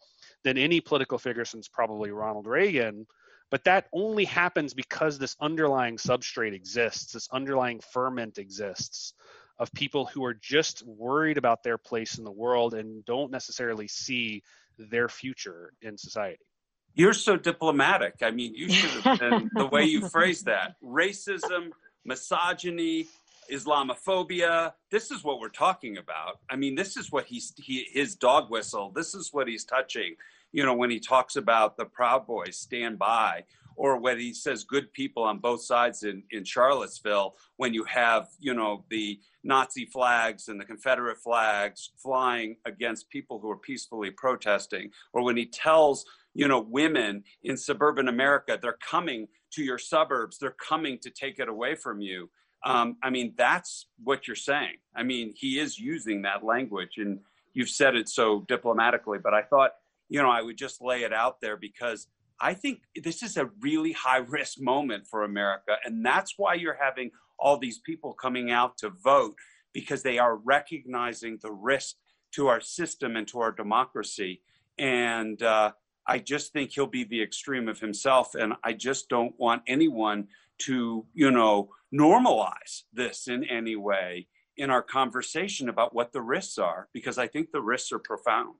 than any political figure since probably Ronald Reagan. But that only happens because this underlying substrate exists, this underlying ferment exists of people who are just worried about their place in the world and don't necessarily see their future in society. You're so diplomatic. I mean, you should have been, the way you phrased that, racism, misogyny, Islamophobia. This is what we're talking about. I mean, this is what his dog whistle. This is what he's touching. You know, when he talks about the Proud Boys, stand by, or when he says good people on both sides in Charlottesville, when you have, you know, the Nazi flags and the Confederate flags flying against people who are peacefully protesting, or when he tells, you know, women in suburban America, they're coming to your suburbs, they're coming to take it away from you. I mean, that's what you're saying. I mean, he is using that language, and you've said it so diplomatically, but I thought, you know, I would just lay it out there because I think this is a really high risk moment for America. And that's why you're having all these people coming out to vote, because they are recognizing the risk to our system and to our democracy. And I just think he'll be the extreme of himself. And I just don't want anyone to, you know, normalize this in any way in our conversation about what the risks are, because I think the risks are profound.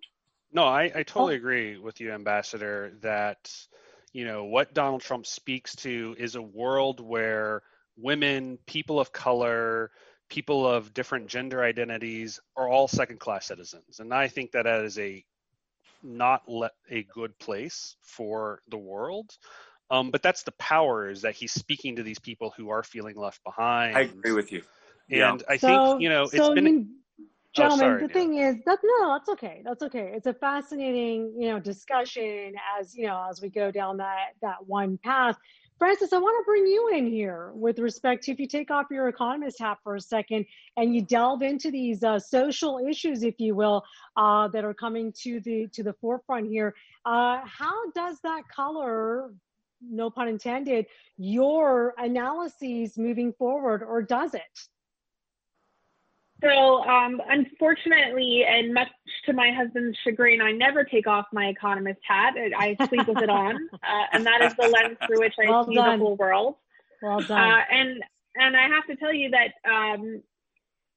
No, I totally agree with you, Ambassador, that, you know, what Donald Trump speaks to is a world where women, people of color, people of different gender identities are all second-class citizens. And I think that is a good place for the world. But that's the power, is that he's speaking to these people who are feeling left behind. I agree with you. And yeah. I think, you know, it's been... Gentlemen, thing is that that's okay. That's okay. It's a fascinating, you know, discussion as, you know, as we go down that one path. Frances, I want to bring you in here with respect to, if you take off your economist hat for a second and you delve into these social issues, if you will, that are coming to the forefront here. How does that color, no pun intended, your analyses moving forward, or does it? So unfortunately, and much to my husband's chagrin, I never take off my economist hat. I sleep with it on, and that is the lens through which I see the whole world. Well done. And I have to tell you that,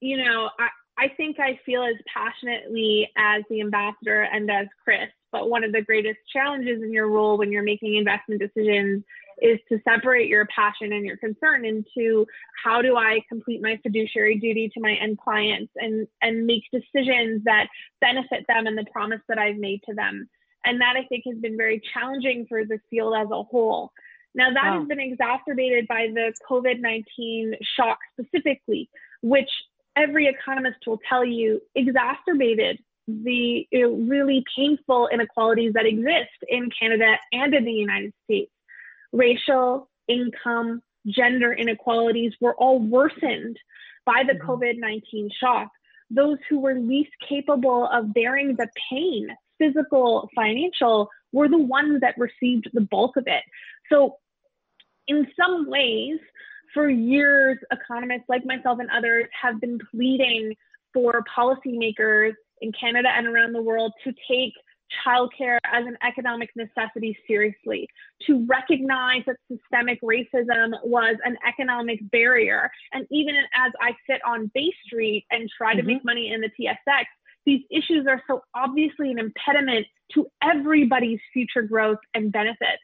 you know, I think I feel as passionately as the ambassador and as Chris, but one of the greatest challenges in your role when you're making investment decisions is to separate your passion and your concern into how do I complete my fiduciary duty to my end clients and make decisions that benefit them and the promise that I've made to them. And that, I think, has been very challenging for the field as a whole. Now, that has been exacerbated by the COVID-19 shock specifically, which every economist will tell you exacerbated the really painful inequalities that exist in Canada and in the United States. Racial, income, gender inequalities were all worsened by the COVID-19 shock. Those who were least capable of bearing the pain, physical, financial, were the ones that received the bulk of it. So in some ways, for years, economists like myself and others have been pleading for policymakers in Canada and around the world to take childcare as an economic necessity seriously, to recognize that systemic racism was an economic barrier. And even as I sit on Bay Street and try to make money in the TSX, these issues are so obviously an impediment to everybody's future growth and benefits.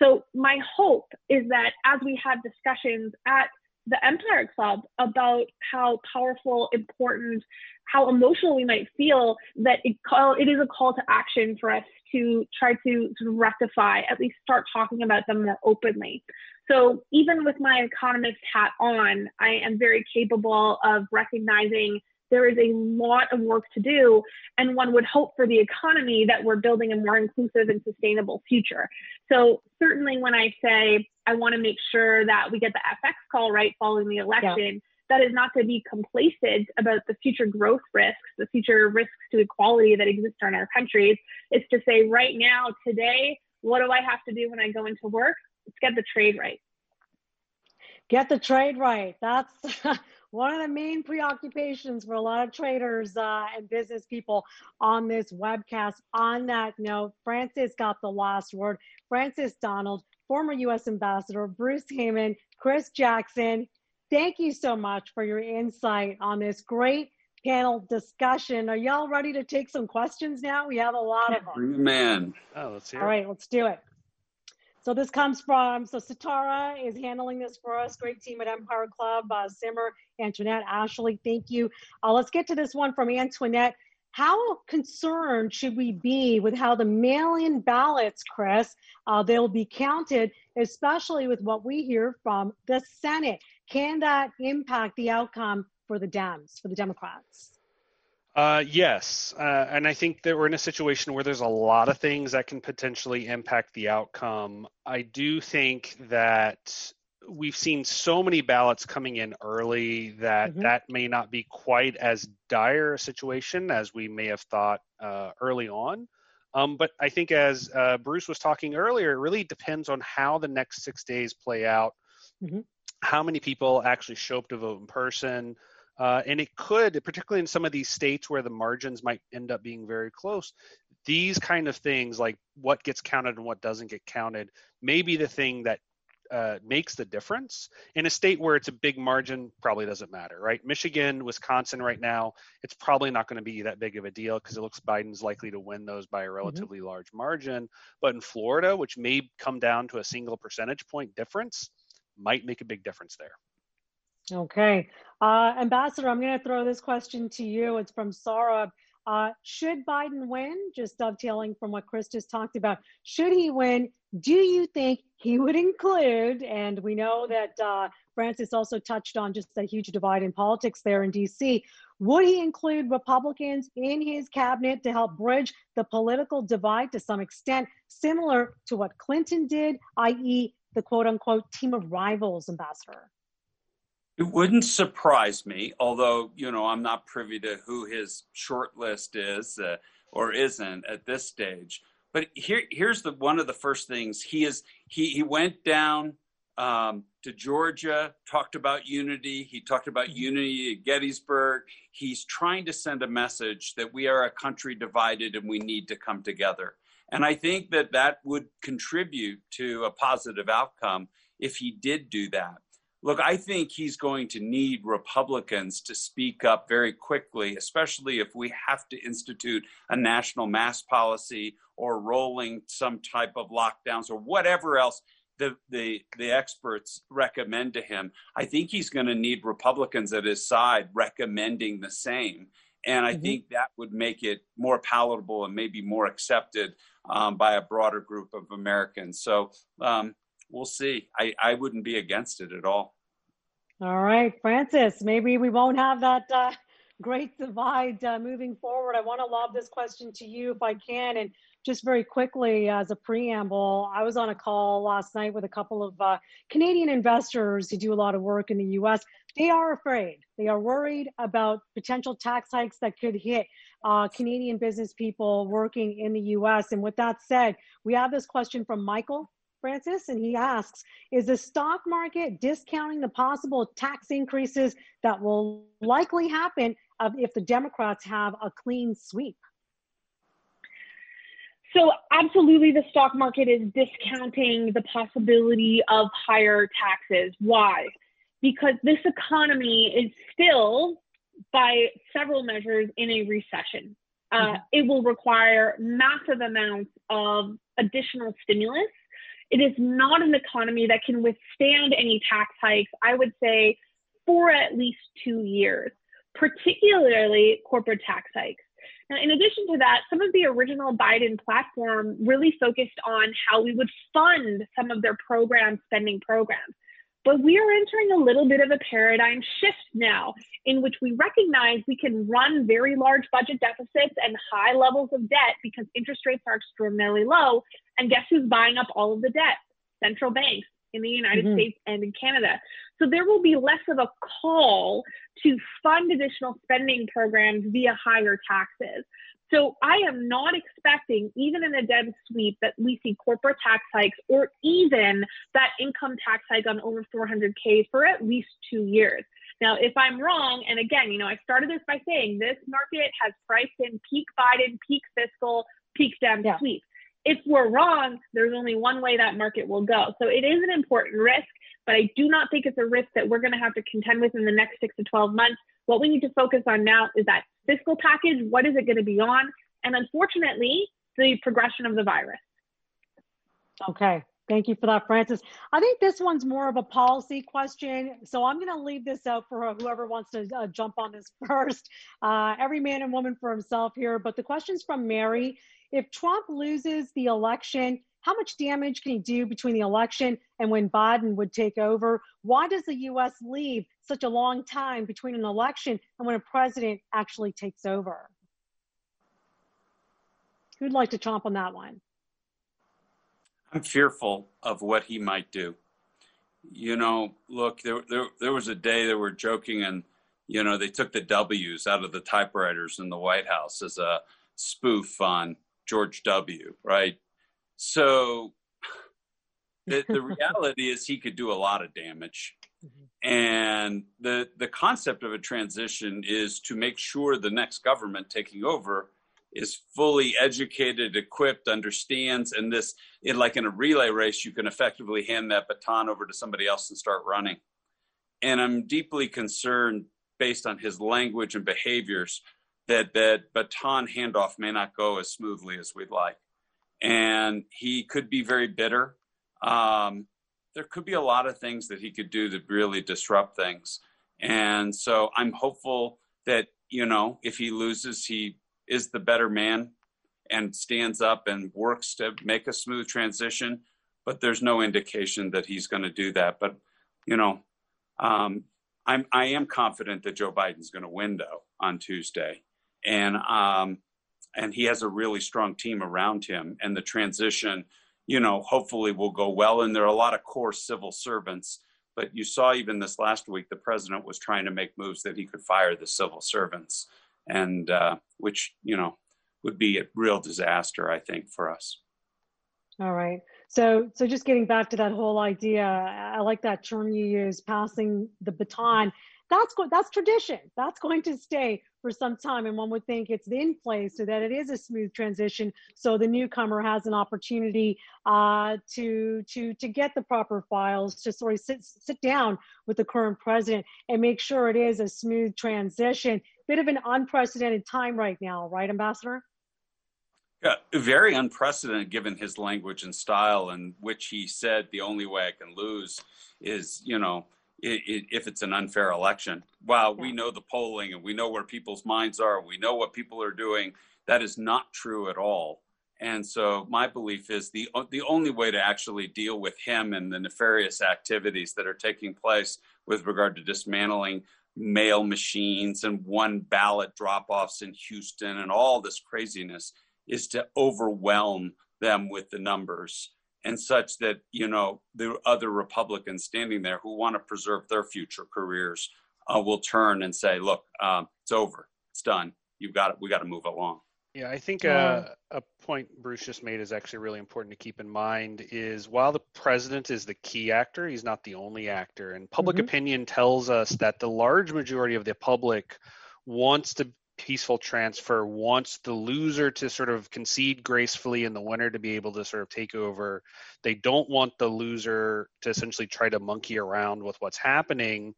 So my hope is that as we have discussions at the Empire Club about how powerful, important, how emotional we might feel, that it is a call to action for us to try to sort of rectify, at least start talking about them more openly. So even with my economist hat on, I am very capable of recognizing there is a lot of work to do, and one would hope for the economy that we're building a more inclusive and sustainable future. So certainly when I say, I want to make sure that we get the FX call right following the election. Yeah. That is not to be complacent about the future growth risks, the future risks to equality that exist in our countries. It's to say right now, today, what do I have to do when I go into work? Let's get the trade right. Get the trade right. That's one of the main preoccupations for a lot of traders and business people on this webcast. On that note, Frances got the last word. Frances Donald, former U.S. Ambassador, Bruce Heyman, Chris Jackson, thank you so much for your insight on this great panel discussion. Are y'all ready to take some questions now? We have a lot of them. Man. Oh, let's hear it. All right, let's do it. So this comes from, so Sitara is handling this for us. Great team at Empire Club, Simmer, Antoinette, Ashley, thank you. Let's get to this one from Antoinette. How concerned should we be with how the mail-in ballots, Chris, they'll be counted, especially with what we hear from the Senate? Can that impact the outcome for the Dems, for the Democrats? Yes. And I think that we're in a situation where there's a lot of things that can potentially impact the outcome. I do think that we've seen so many ballots coming in early that that may not be quite as dire a situation as we may have thought early on. But I think as Bruce was talking earlier, it really depends on how the next 6 days play out, how many people actually show up to vote in person. And it could, particularly in some of these states where the margins might end up being very close, these kind of things like what gets counted and what doesn't get counted may be the thing that makes the difference. In a state where it's a big margin, probably doesn't matter, right? Michigan, Wisconsin right now, it's probably not going to be that big of a deal because it looks Biden's likely to win those by a relatively large margin. But in Florida, which may come down to a single percentage point difference, might make a big difference there. Okay. Ambassador, I'm going to throw this question to you. It's from Saurabh. Should Biden win? Just dovetailing from what Chris just talked about. Should he win? Do you think he would include, and we know that Frances also touched on just the huge divide in politics there in D.C., would he include Republicans in his cabinet to help bridge the political divide to some extent, similar to what Clinton did, i.e. the quote-unquote team of rivals, Ambassador? It wouldn't surprise me, although, you know, I'm not privy to who his short list is or isn't at this stage. But here's the one of the first things he went down to Georgia, talked about unity. He talked about unity at Gettysburg. He's trying to send a message that we are a country divided and we need to come together. And I think that that would contribute to a positive outcome if he did do that. Look, I think he's going to need Republicans to speak up very quickly, especially if we have to institute a national mask policy or rolling some type of lockdowns or whatever else the experts recommend to him. I think he's going to need Republicans at his side recommending the same. And I think that would make it more palatable and maybe more accepted by a broader group of Americans. So we'll see. I wouldn't be against it at all. All right, Frances, maybe we won't have that great divide moving forward. I want to lob this question to you if I can. And just very quickly as a preamble, I was on a call last night with a couple of Canadian investors who do a lot of work in the U.S. They are afraid. They are worried about potential tax hikes that could hit Canadian business people working in the U.S. And with that said, we have this question from Michael, Frances, and he asks, is the stock market discounting the possible tax increases that will likely happen if the Democrats have a clean sweep? So absolutely, the stock market is discounting the possibility of higher taxes. Why? Because this economy is still, by several measures, in a recession. It will require massive amounts of additional stimulus. It is not an economy that can withstand any tax hikes, I would say, for at least 2 years, particularly corporate tax hikes. Now, in addition to that, some of the original Biden platform really focused on how we would fund some of their spending programs. But we are entering a little bit of a paradigm shift now in which we recognize we can run very large budget deficits and high levels of debt because interest rates are extraordinarily low. And guess who's buying up all of the debt? Central banks in the United States and in Canada. So there will be less of a call to fund additional spending programs via higher taxes. So I am not expecting, even in a dead sweep, that we see corporate tax hikes or even that income tax hike on over 400K for at least 2 years. Now, if I'm wrong, and again, you know, I started this by saying this market has priced in peak Biden, peak fiscal, peak debt sweep. If we're wrong, there's only one way that market will go. So it is an important risk, but I do not think it's a risk that we're going to have to contend with in the next 6 to 12 months. What we need to focus on now is that fiscal package. What is it going to be on? And unfortunately, the progression of the virus. Okay. Thank you for that, Frances. I think this one's more of a policy question, so I'm going to leave this out for whoever wants to jump on this first. Every man and woman for himself here, but the question's from Mary. If Trump loses the election, how much damage can he do between the election and when Biden would take over? Why does the U.S. leave such a long time between an election and when a president actually takes over? Who'd like to chomp on that one? I'm fearful of what he might do. You know, look, there was a day they were joking and, you know, they took the W's out of the typewriters in the White House as a spoof on George W., right? So the reality is he could do a lot of damage. Mm-hmm. And the concept of a transition is to make sure the next government taking over is fully educated, equipped, understands, and this, like in a relay race, you can effectively hand that baton over to somebody else and start running. And I'm deeply concerned, based on his language and behaviors, that that baton handoff may not go as smoothly as we'd like. And he could be very bitter. There could be a lot of things that he could do to really disrupt things. And so I'm hopeful that, you know, if he loses, he is the better man and stands up and works to make a smooth transition, but there's no indication that he's going to do that. But, you know, I am confident that Joe Biden's going to win though on Tuesday. And he has a really strong team around him, and the transition, you know, hopefully will go well. And there are a lot of core civil servants, but you saw even this last week, the president was trying to make moves that he could fire the civil servants. And which, you know, would be a real disaster, I think, for us. All right. So just getting back to that whole idea, I like that term you use, passing the baton. That's tradition. That's going to stay for some time. And one would think it's in place so that it is a smooth transition. So the newcomer has an opportunity to get the proper files, to sort of sit down with the current president and make sure it is a smooth transition. Bit of an unprecedented time right now, right, Ambassador? Yeah, very unprecedented given his language and style, in which he said the only way I can lose is, you know, if it's an unfair election. Wow, yeah. We know the polling and we know where people's minds are. We know what people are doing. That is not true at all. And so my belief is the only way to actually deal with him and the nefarious activities that are taking place with regard to dismantling mail machines and one ballot drop-offs in Houston and all this craziness is to overwhelm them with the numbers and such that, you know, the other Republicans standing there who want to preserve their future careers will turn and say, look, it's over. It's done. You've got it. We got to move along. Yeah, I think a point Bruce just made is actually really important to keep in mind is while the president is the key actor, he's not the only actor. And public opinion tells us that the large majority of the public wants the peaceful transfer, wants the loser to sort of concede gracefully and the winner to be able to sort of take over. They don't want the loser to essentially try to monkey around with what's happening.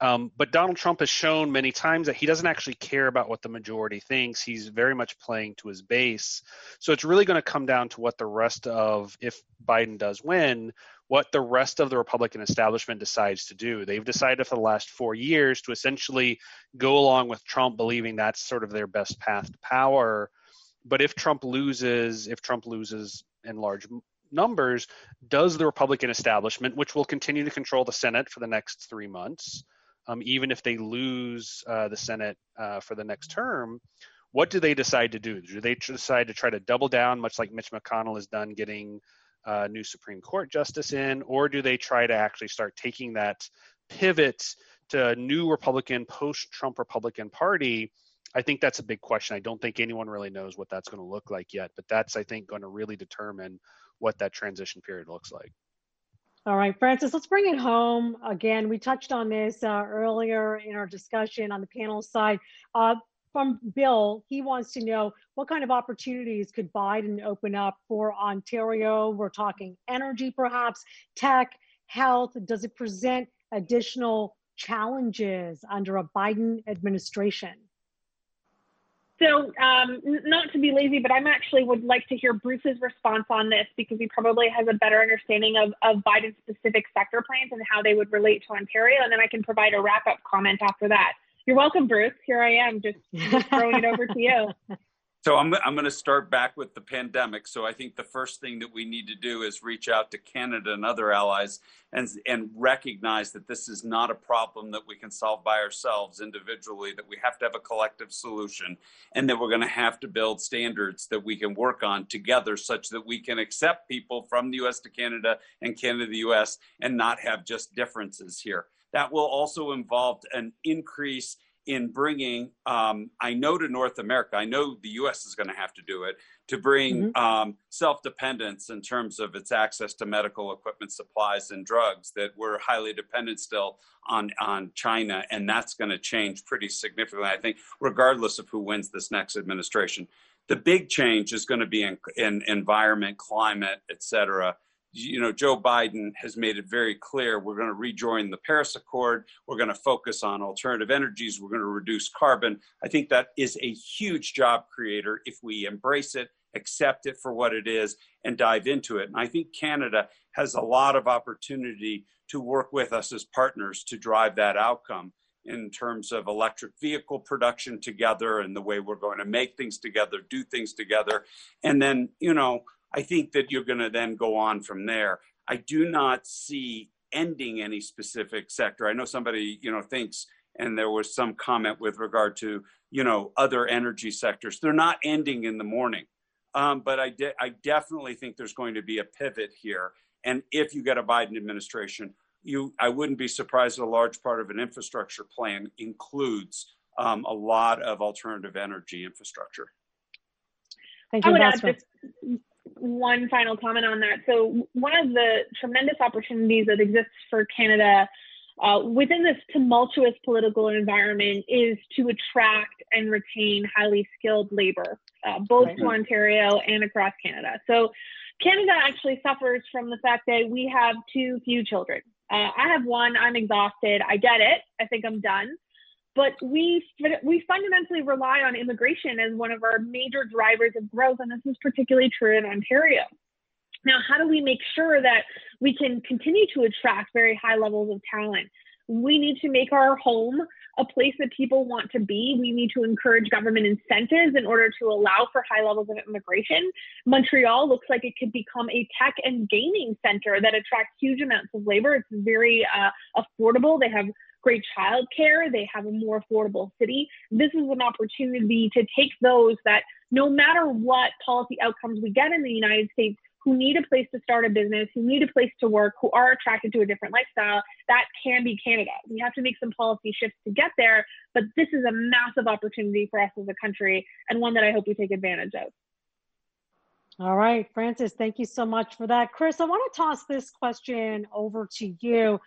But Donald Trump has shown many times that he doesn't actually care about what the majority thinks. He's very much playing to his base. So it's really going to come down to what the rest of, if Biden does win, what the rest of the Republican establishment decides to do. They've decided for the last 4 years to essentially go along with Trump, believing that's sort of their best path to power. But if Trump loses in large numbers, does the Republican establishment, which will continue to control the Senate for the next 3 months, even if they lose the Senate for the next term, what do they decide to do? Do they decide to try to double down, much like Mitch McConnell has done getting a new Supreme Court justice in, or do they try to actually start taking that pivot to a new Republican, post-Trump Republican Party I think that's a big question. I don't think anyone really knows what that's going to look like yet, but that's, I think, going to really determine what that transition period looks like. All right, Frances, let's bring it home. Again, we touched on this earlier in our discussion on the panel side. From Bill, he wants to know what kind of opportunities could Biden open up for Ontario? We're talking energy, perhaps, tech, health. Does it present additional challenges under a Biden administration? So not to be lazy, but I actually would like to hear Bruce's response on this, because he probably has a better understanding of Biden's specific sector plans and how they would relate to Ontario. And then I can provide a wrap-up comment after that. You're welcome, Bruce. Here I am, just throwing it over to you. So I'm going to start back with the pandemic. So I think the first thing that we need to do is reach out to Canada and other allies and recognize that this is not a problem that we can solve by ourselves individually, that we have to have a collective solution, and that we're going to have to build standards that we can work on together such that we can accept people from the US to Canada and Canada to the US and not have just differences here. That will also involve an increase in bringing, I know, to North America, I know the US is going to have to do it, to bring self-dependence in terms of its access to medical equipment, supplies, and drugs, that we're highly dependent still on China, and that's going to change pretty significantly, I think, regardless of who wins this next administration. The big change is going to be in environment, climate, et cetera. You know, Joe Biden has made it very clear we're going to rejoin the Paris Accord. We're going to focus on alternative energies. We're going to reduce carbon. I think that is a huge job creator if we embrace it, accept it for what it is, and dive into it. And I think Canada has a lot of opportunity to work with us as partners to drive that outcome in terms of electric vehicle production together and the way we're going to make things together, do things together. And then, you know, I think that you're going to then go on from there. I do not see ending any specific sector. I know somebody, you know, thinks, and there was some comment with regard to, you know, other energy sectors. They're not ending in the morning. But I definitely think there's going to be a pivot here. And if you get a Biden administration, I wouldn't be surprised that a large part of an infrastructure plan includes a lot of alternative energy infrastructure. Thank you. One final comment on that. So one of the tremendous opportunities that exists for Canada within this tumultuous political environment is to attract and retain highly skilled labor, both to Ontario and across Canada. So Canada actually suffers from the fact that we have too few children. I have one. I'm exhausted. I get it. I think I'm done. But we fundamentally rely on immigration as one of our major drivers of growth, and this is particularly true in Ontario. Now, how do we make sure that we can continue to attract very high levels of talent? We need to make our home a place that people want to be. We need to encourage government incentives in order to allow for high levels of immigration. Montreal looks like it could become a tech and gaming center that attracts huge amounts of labor. It's very affordable. They have great childcare. They have a more affordable city. This is an opportunity to take those that, no matter what policy outcomes we get in the United States, who need a place to start a business, who need a place to work, who are attracted to a different lifestyle, that can be Canada. We have to make some policy shifts to get there, but this is a massive opportunity for us as a country, and one that I hope we take advantage of. All right, Frances, thank you so much for that. Chris, I want to toss this question over to you.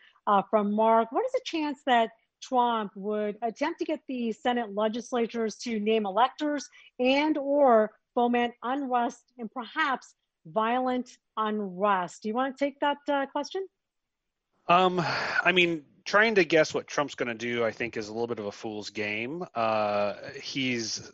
From Mark, what is the chance that Trump would attempt to get the Senate legislatures to name electors and or foment unrest and perhaps violent unrest? Do you want to take that question? I mean, trying to guess what Trump's going to do, I think, is a little bit of a fool's game. He's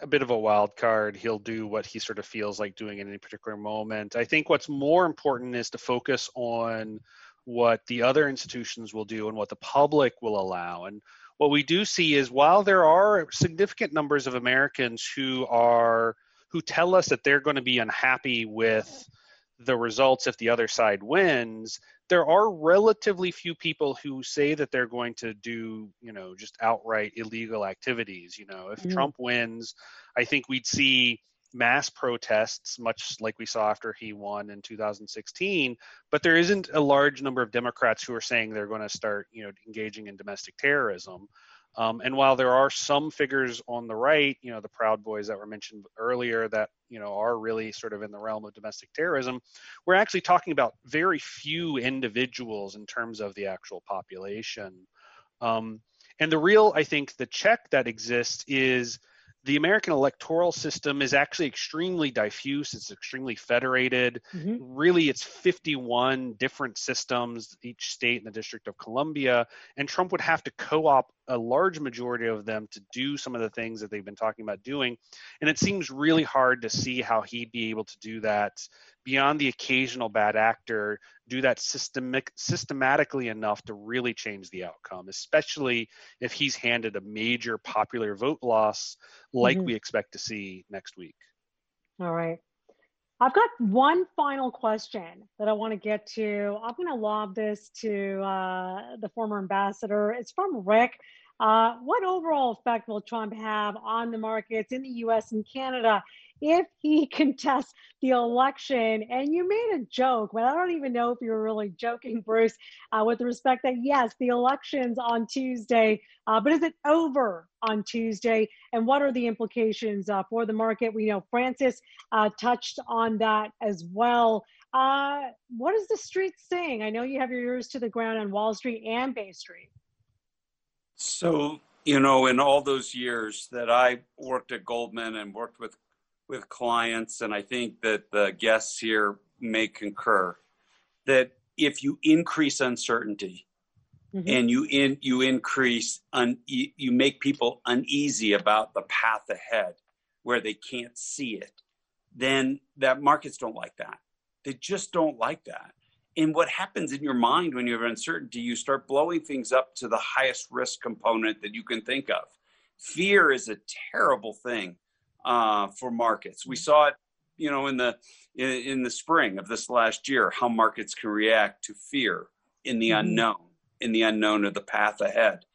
a bit of a wild card. He'll do what he sort of feels like doing in any particular moment. I think what's more important is to focus on what the other institutions will do and what the public will allow. And what we do see is, while there are significant numbers of Americans who tell us that they're going to be unhappy with the results if the other side wins, there are relatively few people who say that they're going to do, you know, just outright illegal activities. You know, if Trump wins, I think we'd see mass protests, much like we saw after he won in 2016, but there isn't a large number of Democrats who are saying they're going to start, you know, engaging in domestic terrorism. And while there are some figures on the right, you know, the Proud Boys that were mentioned earlier that, you know, are really sort of in the realm of domestic terrorism, we're actually talking about very few individuals in terms of the actual population. And the real, I think, the check that exists is the American electoral system is actually extremely diffuse. It's extremely federated. Mm-hmm. Really, it's 51 different systems, each state in the District of Columbia. And Trump would have to co-opt a large majority of them to do some of the things that they've been talking about doing. And it seems really hard to see how he'd be able to do that beyond the occasional bad actor, do that systematically enough to really change the outcome, especially if he's handed a major popular vote loss like we expect to see next week. All right. I've got one final question that I want to get to. I'm going to lob this to the former ambassador. It's from Rick. What overall effect will Trump have on the markets in the U.S. and Canada if he contests the election? And you made a joke, but I don't even know if you were really joking, Bruce, with respect that, yes, the election's on Tuesday, but is it over on Tuesday? And what are the implications for the market? We know Frances touched on that as well. What is the street saying? I know you have your ears to the ground on Wall Street and Bay Street. So, you know, in all those years that I worked at Goldman and worked with clients, and I think that the guests here may concur, that if you increase uncertainty and you make people uneasy about the path ahead where they can't see it, then that markets don't like that. They just don't like that. And what happens in your mind when you have uncertainty, you start blowing things up to the highest risk component that you can think of. Fear is a terrible thing for markets. We saw it, you know, in the spring of this last year, how markets can react to fear in the unknown, of the path ahead.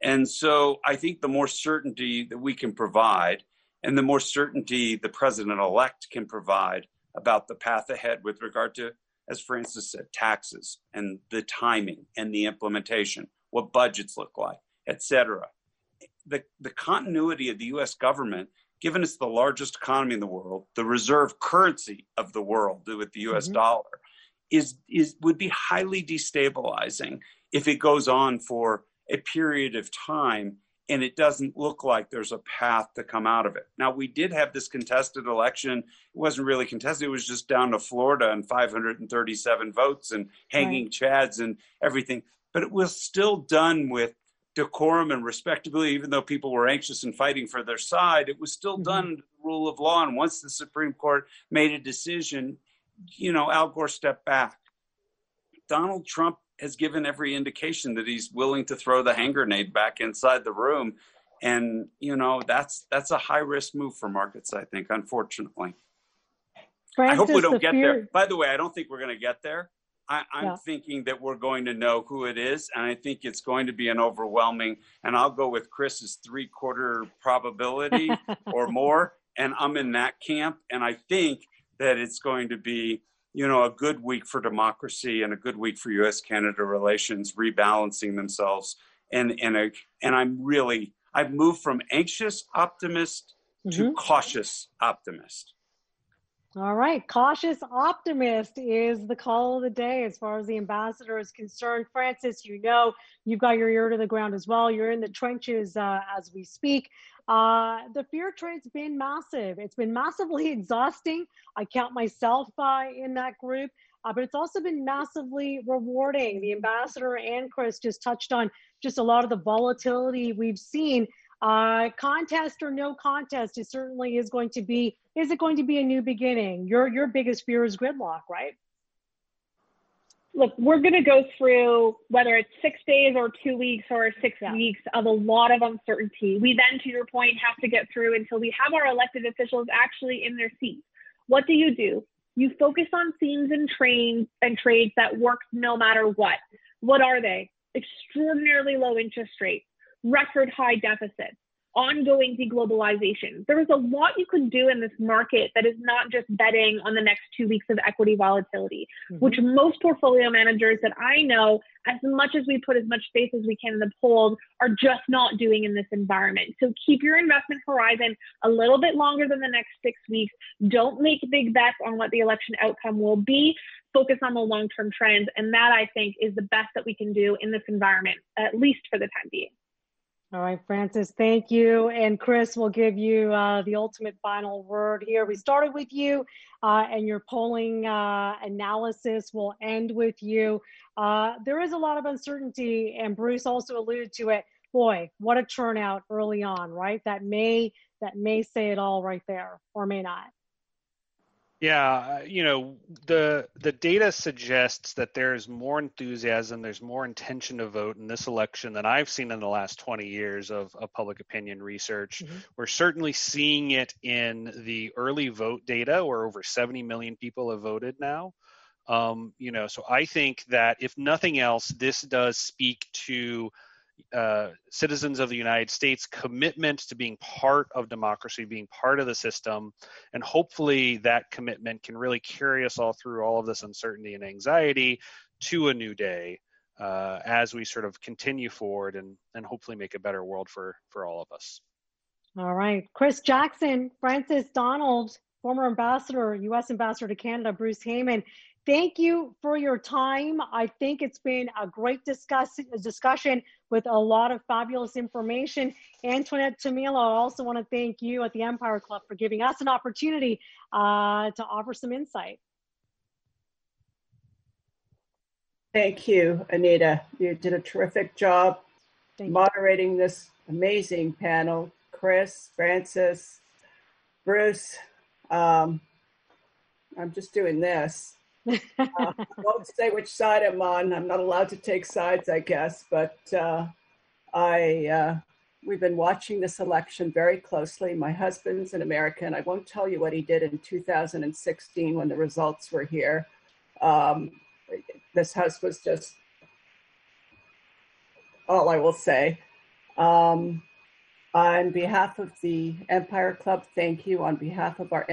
And so I think the more certainty that we can provide and the more certainty the president-elect can provide about the path ahead with regard to, as Frances said, taxes and the timing and the implementation, what budgets look like, et cetera. The continuity of the U.S. government, given it's the largest economy in the world, the reserve currency of the world with the U.S. dollar, would be highly destabilizing if it goes on for a period of time and it doesn't look like there's a path to come out of it. Now, we did have this contested election. It wasn't really contested. It was just down to Florida and 537 votes and hanging chads and everything. But it was still done with decorum and respectability, even though people were anxious and fighting for their side, it was still done under the rule of law. And once the Supreme Court made a decision, you know, Al Gore stepped back. Donald Trump has given every indication that he's willing to throw the hand grenade back inside the room. And, you know, that's a high risk move for markets, I think, unfortunately. Frances, I hope we don't get there. By the way, I don't think we're going to get there. I'm thinking that we're going to know who it is, and I think it's going to be an overwhelming, and I'll go with Chris's 3/4 probability or more, and I'm in that camp, and I think that it's going to be, you know, a good week for democracy and a good week for U.S.-Canada relations, rebalancing themselves, and I've moved from anxious optimist to cautious optimist. All right. Cautious optimist is the call of the day as far as the ambassador is concerned. Frances, you know, you've got your ear to the ground as well. You're in the trenches as we speak. The fear trade's been massive. It's been massively exhausting. I count myself in that group. But it's also been massively rewarding. The ambassador and Chris just touched on just a lot of the volatility we've seen. Contest or no contest, it certainly is going to be, is it going to be a new beginning? Your biggest fear is gridlock, right? Look, we're going to go through, whether it's 6 days or 2 weeks or 6 weeks of a lot of uncertainty. We then, to your point, have to get through until we have our elected officials actually in their seats. What do? You focus on themes and trades that work no matter what. What are they? Extraordinarily low interest rates, record high deficits, ongoing deglobalization. There is a lot you could do in this market that is not just betting on the next 2 weeks of equity volatility, which most portfolio managers that I know, as much as we put as much faith as we can in the polls, are just not doing in this environment. So keep your investment horizon a little bit longer than the next 6 weeks. Don't make big bets on what the election outcome will be. Focus on the long-term trends. And that, I think, is the best that we can do in this environment, at least for the time being. All right, Frances, thank you. And Chris will give you the ultimate final word here. We started with you and your polling analysis will end with you. There is a lot of uncertainty, and Bruce also alluded to it. Boy, what a turnout early on, right? That may say it all right there, or may not. Yeah, the data suggests that there's more enthusiasm, there's more intention to vote in this election than I've seen in the last 20 years of public opinion research. Mm-hmm. We're certainly seeing it in the early vote data, where over 70 million people have voted now. So I think that if nothing else, this does speak to citizens of the United States' commitment to being part of democracy, being part of the system, and hopefully that commitment can really carry us all through all of this uncertainty and anxiety to a new day as we sort of continue forward and hopefully make a better world for all of us. All right. Chris Jackson, Frances Donald, former ambassador, U.S. ambassador to Canada, Bruce Heyman, thank you for your time. I think it's been a great discussion with a lot of fabulous information. Antoinette Timilo, I also want to thank you at the Empire Club for giving us an opportunity to offer some insight. Thank you, Anita. You did a terrific job moderating this amazing panel. Chris, Frances, Bruce, I'm just doing this. I won't say which side I'm on. I'm not allowed to take sides, I guess, but we've been watching this election very closely. My husband's an American. I won't tell you what he did in 2016 when the results were here. This house was just all I will say. On behalf of the Empire Club, thank you. On behalf of our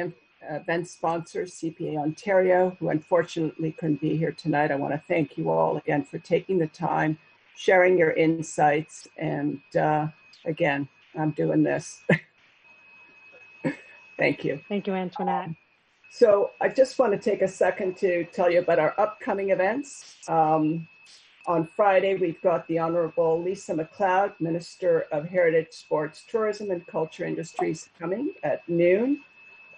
event sponsor, CPA Ontario, who unfortunately couldn't be here tonight, I want to thank you all again for taking the time, sharing your insights, and again, I'm doing this. Thank you. Thank you, Antoinette. So I just want to take a second to tell you about our upcoming events. On Friday, we've got the Honorable Lisa MacLeod, Minister of Heritage, Sports, Tourism, and Culture Industries, coming at noon.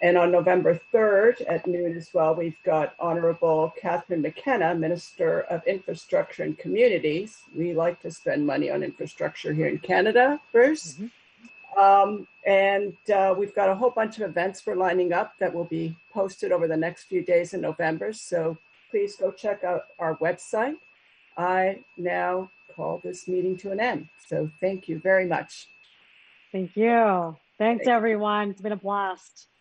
And on November 3rd at noon as well, we've got Honorable Catherine McKenna, Minister of Infrastructure and Communities. We like to spend money on infrastructure here in Canada, Bruce. Mm-hmm. And we've got a whole bunch of events we're lining up that will be posted over the next few days in November. So please go check out our website. I now call this meeting to an end. So thank you very much. Thank you. Thanks, everyone. It's been a blast.